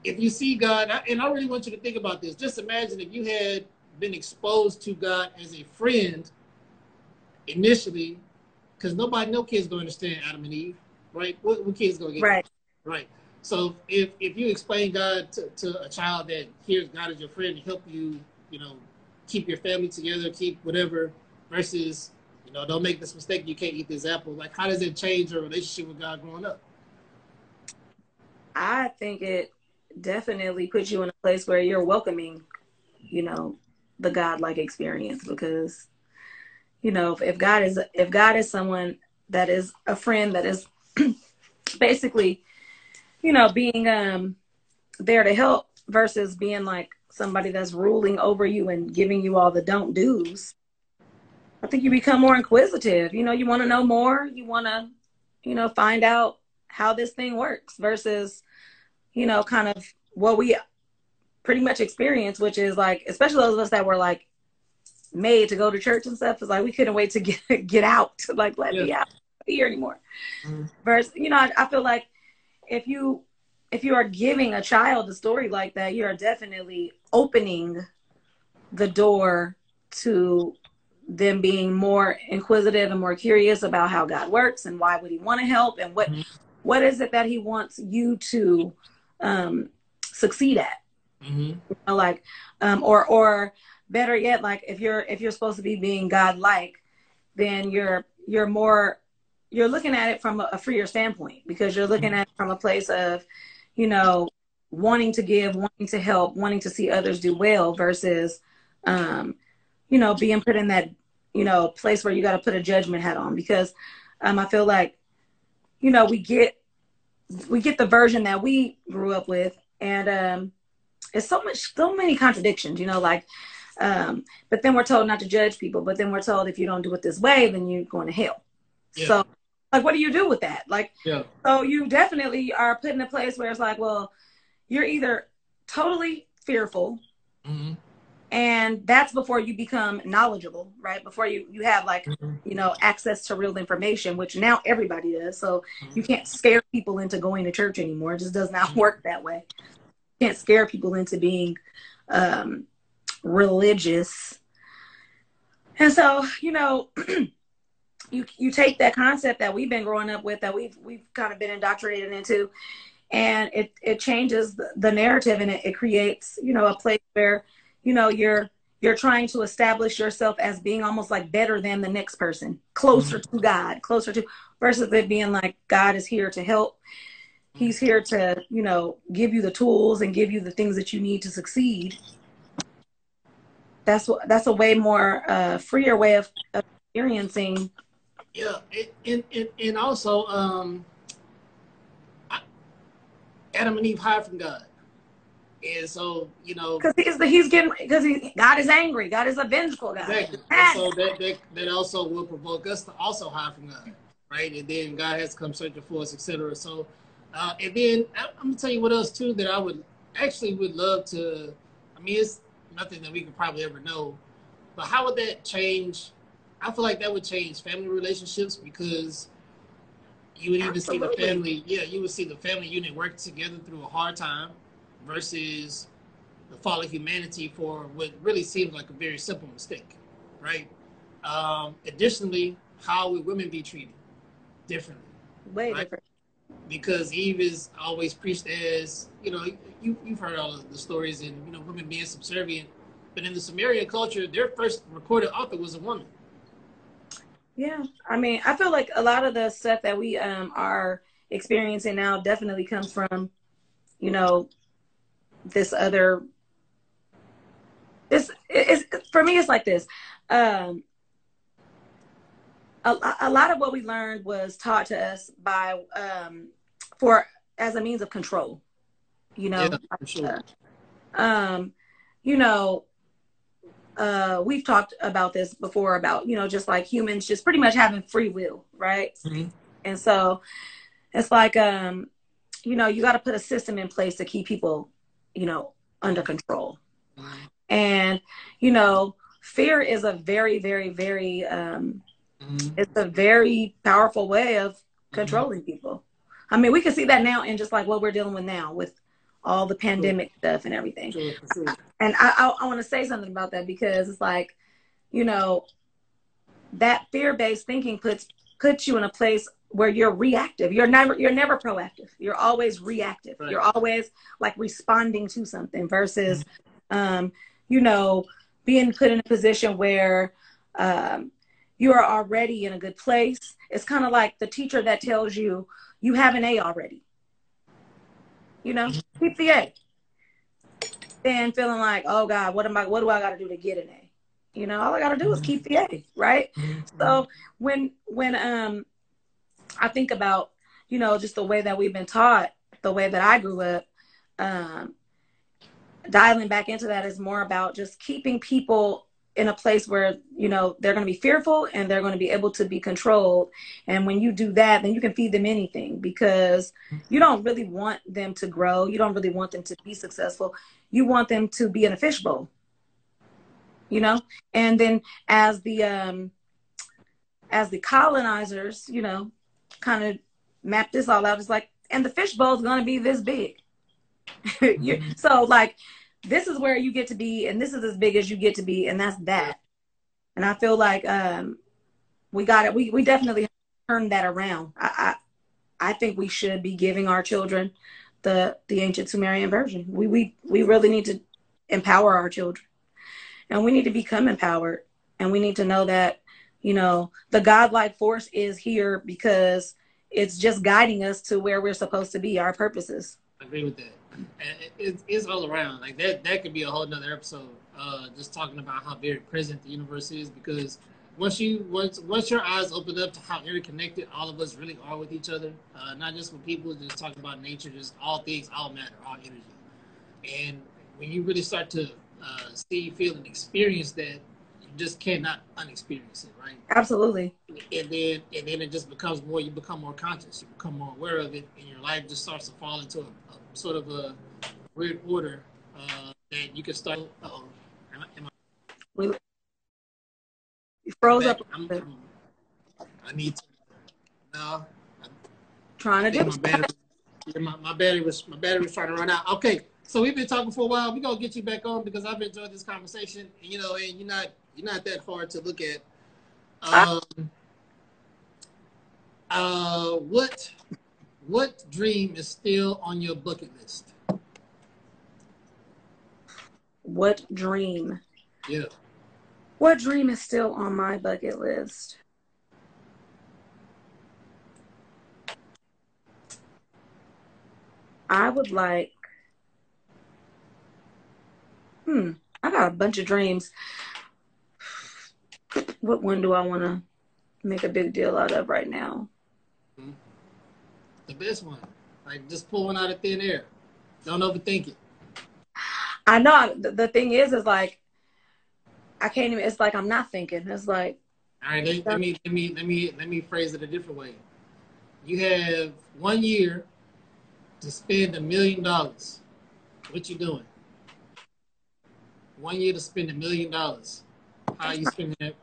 If you see God, and I really want you to think about this, just imagine if you had been exposed to God as a friend initially, because no kid's going to understand Adam and Eve, right? What kid's going to get? Right. Right. So if you explain God to a child that here's God as your friend to help you, keep your family together, keep whatever, versus, don't make this mistake, you can't eat this apple. Like, how does it change your relationship with God growing up? I think it definitely puts you in a place where you're welcoming, the God-like experience because, if God is someone that is a friend that is basically, being there to help versus being like somebody that's ruling over you and giving you all the don't do's, I think you become more inquisitive. You want to know more. You want to, find out how this thing works versus, kind of what we pretty much experience, which is like, especially those of us that were like, made to go to church and stuff, is like we couldn't wait to get out, like let me out, not be here anymore. Mm-hmm. Versus, I feel like if you are giving a child a story like that, you are definitely opening the door to them being more inquisitive and more curious about how God works and why would He want to help and what is it that He wants you to succeed at, mm-hmm. Or better yet, like if you're supposed to be being God-like, then you're looking at it from a freer standpoint because you're looking at it from a place of, wanting to give, wanting to help, wanting to see others do well versus, being put in that, place where you got to put a judgment hat on because I feel like, we get the version that we grew up with and it's so many contradictions, but then we're told not to judge people, but then we're told if you don't do it this way, then you're going to hell. Yeah. So like, what do you do with that? So you definitely are put in a place where it's like, well, you're either totally fearful, mm-hmm. and that's before you become knowledgeable, right? Before you have like, mm-hmm. you know, access to real information, which now everybody does. So mm-hmm. you can't scare people into going to church anymore. It just does not mm-hmm. work that way. You can't scare people into being religious. And so, you know, you take that concept that we've been growing up with, that we've kind of been indoctrinated into, and it changes the narrative, and it creates, you know, a place where, you know, you're trying to establish yourself as being almost like better than the next person, closer mm-hmm. to God, versus it being like God is here to help. He's here to, you know, give you the tools and give you the things that you need to succeed. That's a way more freer way of experiencing. Yeah, and also, Adam and Eve hide from God, and so, you know, because God is angry. God is a vengeful God. Exactly. And so that also will provoke us to also hide from God, right? And then God has to come searching for us, etc. So, and then I'm gonna tell you what else too that I would love to. I mean, it's nothing that we could probably ever know, but how would that change? I feel like that would change family relationships, because you would even Absolutely. See the family, you would see the family unit work together through a hard time versus the fall of humanity for what really seems like a very simple mistake, right? Additionally, how would women be treated differently? Way right? different. Because Eve is always preached as, you know, you've heard all of the stories and, you know, women being subservient. But in the Sumerian culture, their first recorded author was a woman. Yeah. I mean, I feel like a lot of the stuff that we are experiencing now definitely comes from, you know, this other. For me, it's like this. A lot of what we learned was taught to us by as a means of control, you know. Yeah, for sure. You know, we've talked about this before about, you know, just like humans just pretty much having free will, right? Mm-hmm. And so it's like, you know, you got to put a system in place to keep people, you know, under control. Mm-hmm. And, you know, fear is a very, very, very it's a very powerful way of controlling mm-hmm. people. I mean, we can see that now in just like what we're dealing with now with all the pandemic stuff and everything. Sure. And I want to say something about that, because it's like, you know, that fear-based thinking puts you in a place where you're reactive. You're never proactive. You're always reactive. Right. You're always like responding to something versus, you know, being put in a position where, you are already in a good place. It's kind of like the teacher that tells you, you have an A already. You know, keep the A. Then feeling like, oh God, what do I got to do to get an A? You know, all I got to do is keep the A, right? So when I think about, you know, just the way that we've been taught, the way that I grew up, dialing back into that is more about just keeping people in a place where, you know, they're going to be fearful and they're going to be able to be controlled. And when you do that, then you can feed them anything, because you don't really want them to grow. You don't really want them to be successful. You want them to be in a fishbowl, you know? And then as the colonizers, you know, kind of map this all out, it's like, and the fishbowl is going to be this big. So like, this is where you get to be, and this is as big as you get to be, and that's that. And I feel like we got it. We definitely turned that around. I think we should be giving our children the ancient Sumerian version. We really need to empower our children, and we need to become empowered, and we need to know that, you know, the godlike force is here because it's just guiding us to where we're supposed to be, our purposes. I agree with that. It's all around. Like that could be a whole nother episode, just talking about how very present the universe is, because once your eyes open up to how interconnected all of us really are with each other, not just with people, just talking about nature, just all things, all matter, all energy. And when you really start to see, feel, and experience that, you just cannot unexperience it, right? Absolutely. And then it just becomes more, you become more conscious, you become more aware of it, and your life just starts to fall into a sort of a we're in order that you can start. You froze up. I need to. No. I'm trying to do my battery's trying to run out. Okay, so we've been talking for a while. We're gonna get you back on because I've enjoyed this conversation. And, and you're not that hard to look at. What dream is still on your bucket list? What dream? Yeah. What dream is still on my bucket list? I would like, I got a bunch of dreams. What one do I want to make a big deal out of right now? The best one. Like, just pull one out of thin air. Don't overthink it. I know. The thing is like, I can't even, it's like I'm not thinking. It's like. All right, let me phrase it a different way. You have 1 year to spend $1 million. What you doing? 1 year to spend $1 million. How are you spending it?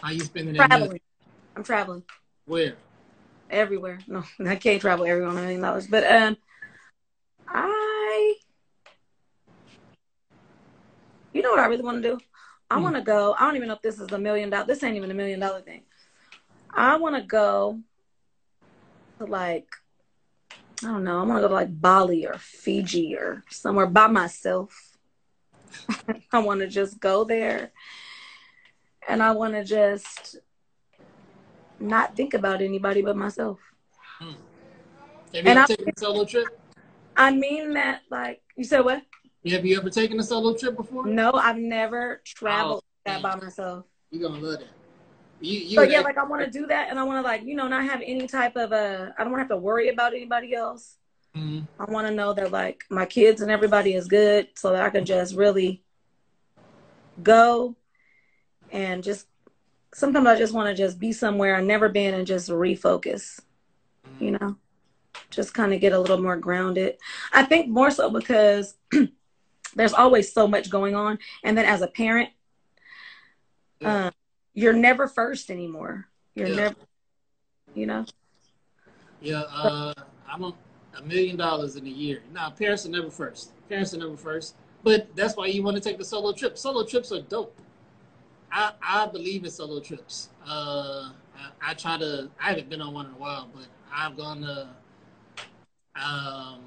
How are you spending it? Traveling. I'm traveling. Where? Everywhere. No, I can't travel everywhere on $1 million. But you know what I really want to do? I want to go. I don't even know if this is $1 million. This ain't even $1 million thing. I want to go to I don't know. I want to go to Bali or Fiji or somewhere by myself. I want to just go there. And I want to just not think about anybody but myself. Have you ever taken a solo trip? I mean that, you said what? Have you ever taken a solo trip before? No, I've never traveled by myself. You're going to love that. I want to do that, and I want to not have any type of I don't have to worry about anybody else. Mm-hmm. I want to know that my kids and everybody is good, so that I can just really go and just. Sometimes I just want to just be somewhere I've never been and just refocus. Mm-hmm. Just kind of get a little more grounded. I think more so because there's always so much going on, and then as a parent, yeah. You're never first anymore. You're never, Yeah, I'm $1 million in a year. Nah, parents are never first. But that's why you want to take the solo trip. Solo trips are dope. I believe in solo trips. I try to. I haven't been on one in a while, but I've gone to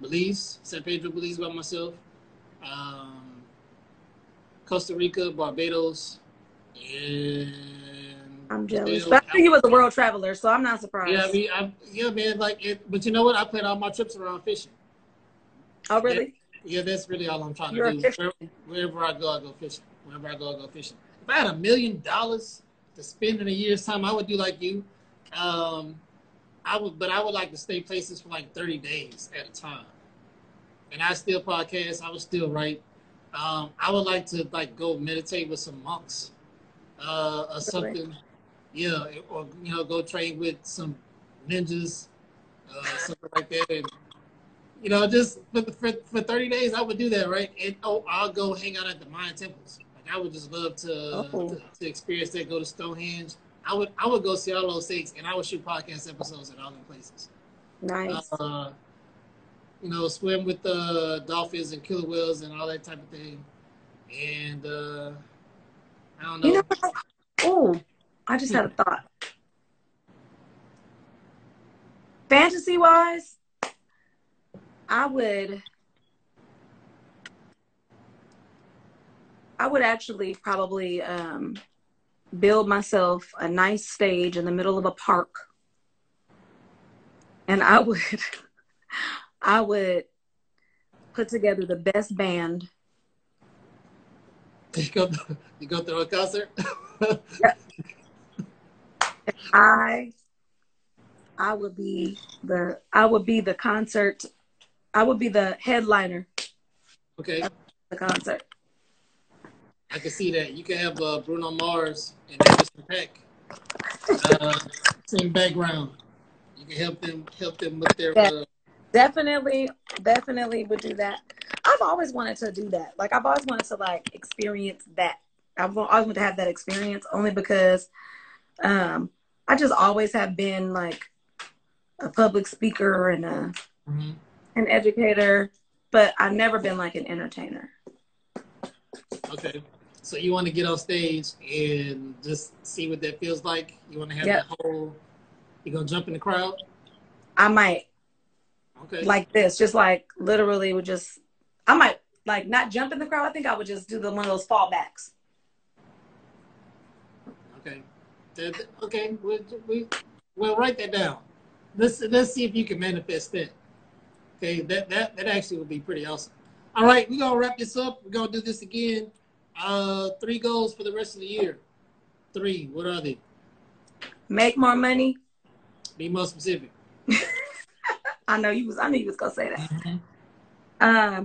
Belize, San Pedro, Belize by myself. Costa Rica, Barbados. And I'm jealous. But I think he was a world traveler, so I'm not surprised. Yeah, but you know what? I plan all my trips around fishing. Oh, really? Yeah, that's really all I'm trying to do. Wherever I go, I go fishing. If I had $1 million to spend in a year's time, I would do like you. I would like to stay places for 30 days at a time. And I still podcast. I would still write. I would like to go meditate with some monks. Or something, yeah, or go train with some ninjas, something like that, and just for 30 days I would do that, right? And I'll go hang out at the Mayan temples. I would just love to experience that. Go to Stonehenge. I would go see all those things, and I would shoot podcast episodes at all the places. Nice. Swim with the dolphins and killer whales and all that type of thing, and. I don't know. I just had a thought. Fantasy-wise, I would actually probably build myself a nice stage in the middle of a park, and I would put together the best band. You go through a concert? Yep. I would be the concert. I would be the headliner. Okay. Of the concert. I can see that. You can have Bruno Mars and Anderson .Paak sing background. You can help them with their Definitely would do that. I've always wanted to do that. Like, I've always wanted to, like, experience that. I've always wanted to have that experience only because I just always have been, like, a public speaker and an educator, but I've never been, like, an entertainer. Okay. So you want to get on stage and just see what that feels like? You want to have that whole, you're going to jump in the crowd? I might. Okay. Like this, just like literally would just, I might like not jump in the crowd. I think I would just do one of those fallbacks. Okay. Okay. We'll write that down. Let's see if you can manifest that. Okay. That actually would be pretty awesome. All right. We're going to wrap this up. We're going to do this again. 3 goals for the rest of the year. 3. What are they? Make more money. Be more specific. I knew you was gonna say that. Mm-hmm.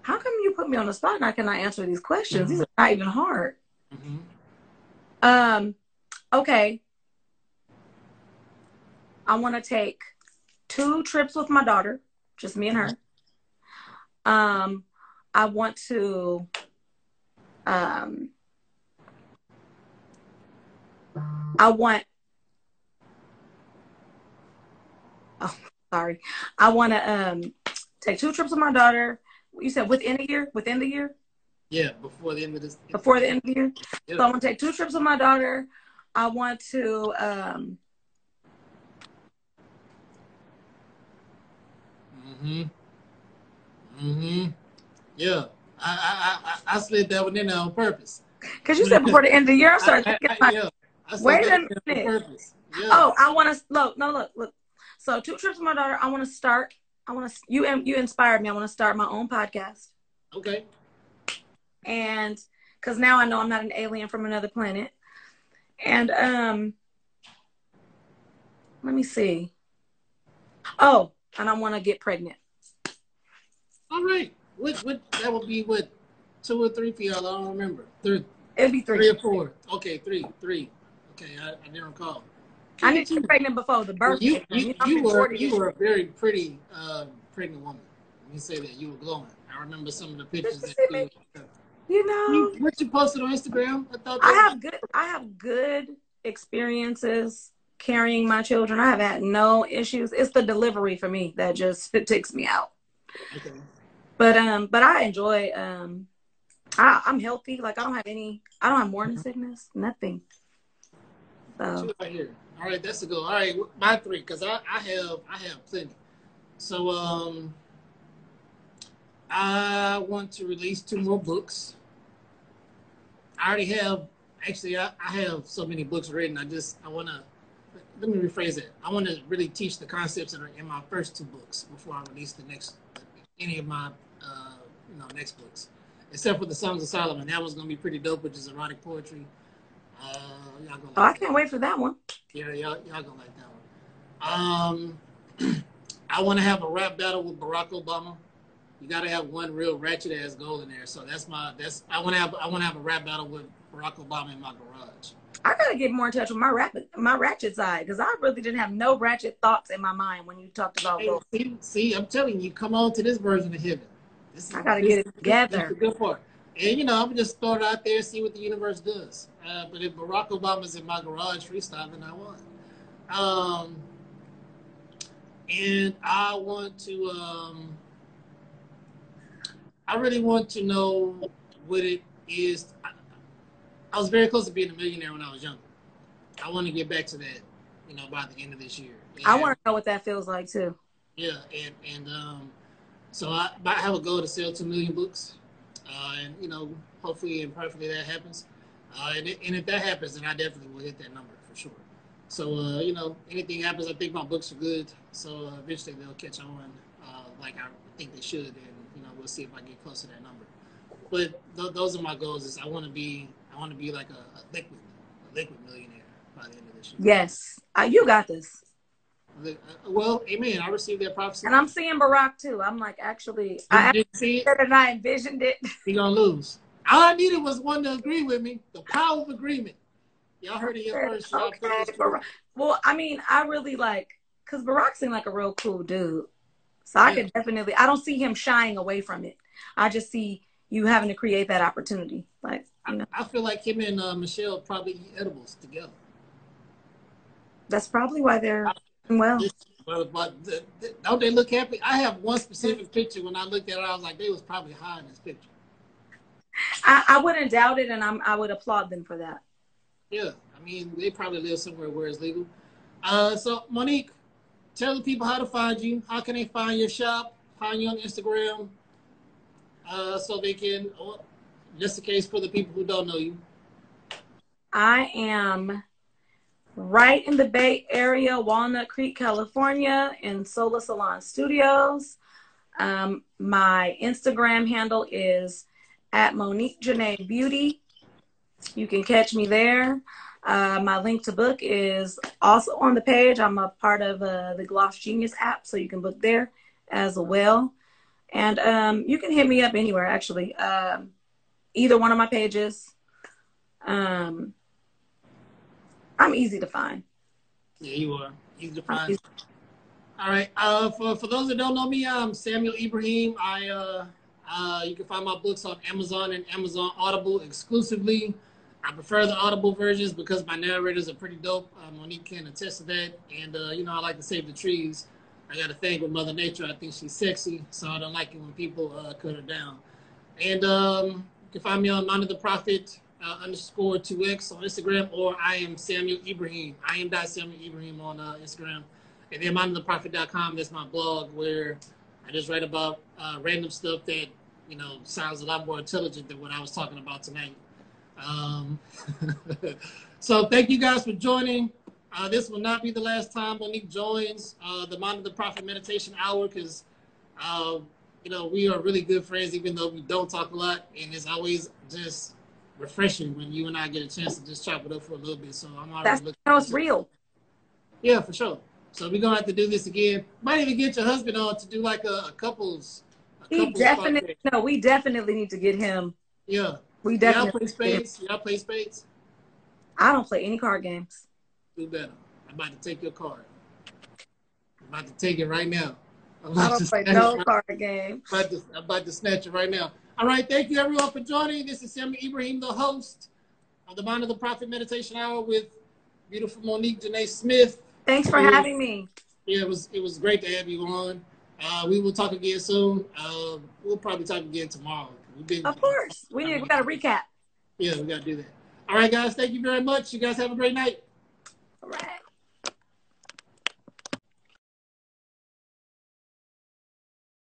How come you put me on the spot and I cannot answer these questions? Mm-hmm. These are not even hard. Mm-hmm. Okay. I want to take 2 trips with my daughter, just me and her. I want to. I want to take 2 trips with my daughter. You said within a year? Within the year? Yeah, before the end of this. Before the end of the year? Yeah. So I want to take 2 trips with my daughter. I want to Yeah. I slid that one in there on purpose. Because you said before the end of the year. I'm sorry. Wait a minute. Yeah. Oh, I want to look. So 2 trips with my daughter. I want to start. You inspired me. I want to start my own podcast. Okay. And because now I know I'm not an alien from another planet. And let me see. Oh, and I want to get pregnant. All right. What that would be? What 2 or 3 for y'all? I don't remember. 3. It'd be 3. 3 or 4. Okay, 3. Okay, I didn't recall. I need to be pregnant before the birth. You were a very pretty pregnant woman. When you say that, you were glowing. I remember some of the pictures that you know. What you posted on Instagram? I have good experiences carrying my children. I have had no issues. It's the delivery for me that just takes me out. Okay. But I enjoy. I'm healthy. Like I don't have morning sickness. Nothing. So. Right here. All right, that's a go. All right, my 3, because I have plenty. So I want to release 2 more books. I already have. Actually, I have so many books written. Let me rephrase that. I want to really teach the concepts that are in my first 2 books before I release any of my next books, except for the Songs of Solomon. That was gonna be pretty dope, which is erotic poetry. Y'all gonna like I can't wait for that one. Yeah, y'all gonna like that one. I want to have a rap battle with Barack Obama. You gotta have one real ratchet ass goal in there. So I want to have a rap battle with Barack Obama in my garage. I gotta get more in touch with my ratchet side, because I really didn't have no ratchet thoughts in my mind when you talked about goals. See, I'm telling you, come on to this version of heaven. I gotta get it together. That's the good part. And, I'm just throwing it out there, see what the universe does. But if Barack Obama's in my garage freestyling, I won. And I want to, I really want to know what it is. I was very close to being a millionaire when I was younger. I want to get back to that, by the end of this year. And I want to know what that feels like, too. Yeah, so I have a goal to sell 2 million books. And hopefully and perfectly that happens. And if that happens, then I definitely will hit that number for sure. So anything happens, I think my books are good. So eventually they'll catch on, like I think they should. And we'll see if I get close to that number. But those are my goals. Is I want to be like a liquid millionaire by the end of this year. Yes, you got this. Well, amen. I received that prophecy. And I'm seeing Barack, too. I'm like, I envisioned it. He gonna lose. All I needed was one to agree with me. The power of agreement. Y'all heard it here first. Okay. Well, I mean, I really like, because Barack seemed like a real cool dude. So I could definitely, I don't see him shying away from it. I just see you having to create that opportunity. Like, you know. I feel like him and Michelle probably eat edibles together. That's probably why they're well. Don't they look happy? I have one specific picture. When I looked at it, I was like, they was probably high in this picture. I wouldn't doubt it, and I would applaud them for that. Yeah, I mean, they probably live somewhere where it's legal. So, Monique, tell the people how to find you. How can they find your shop? Find you on Instagram, so they can, just in case for the people who don't know you. I am right in the Bay Area, Walnut Creek, California, in Sola Salon Studios. My Instagram handle is at Monique Janae Beauty. You can catch me there. My link to book is also on the page. I'm a part of the Gloss Genius app, so you can book there as well. And you can hit me up anywhere, actually. Either one of my pages. I'm easy to find. Yeah, you are. Easy to find. Easy. All right. For those that don't know me, I'm Samuel Ibrahim. You can find my books on Amazon and Amazon Audible exclusively. I prefer the Audible versions because my narrators are pretty dope. Monique can attest to that. And, you know, I like to save the trees. I got a thing with Mother Nature. I think she's sexy, so I don't like it when people cut her down. And you can find me on MontyTheProfit _2X on Instagram, or I am Samuel Ibrahim. I am Samuel Ibrahim on Instagram. And then MontyTheProfit.com, that's my blog where I just write about random stuff that, you know, sounds a lot more intelligent than what I was talking about tonight. So thank you guys for joining. This will not be the last time Monique joins the Mind of the Prophet Meditation Hour, because, you know, we are really good friends, even though we don't talk a lot. And it's always just refreshing when you and I get a chance to just chop it up for a little bit. So I'm already looking. That sounds real. Yeah, for sure. So we're gonna have to do this again. Might even get your husband on to do like a couples. We definitely need to get him. Yeah. We definitely. Y'all play spades? Y'all play spades? I don't play any card games. Do better. I'm about to take your card. I'm about to take it right now. I don't play no card game. I'm about to snatch it right now. All right, thank you everyone for joining. This is Samuel Ibrahim, the host of the Mind of the Prophet Meditation Hour with beautiful Monique Janae Smith. Thanks for having me. Yeah, it was great to have you on. We will talk again soon. We'll probably talk again tomorrow. Of course. We got to recap. Yeah, we got to do that. All right, guys. Thank you very much. You guys have a great night.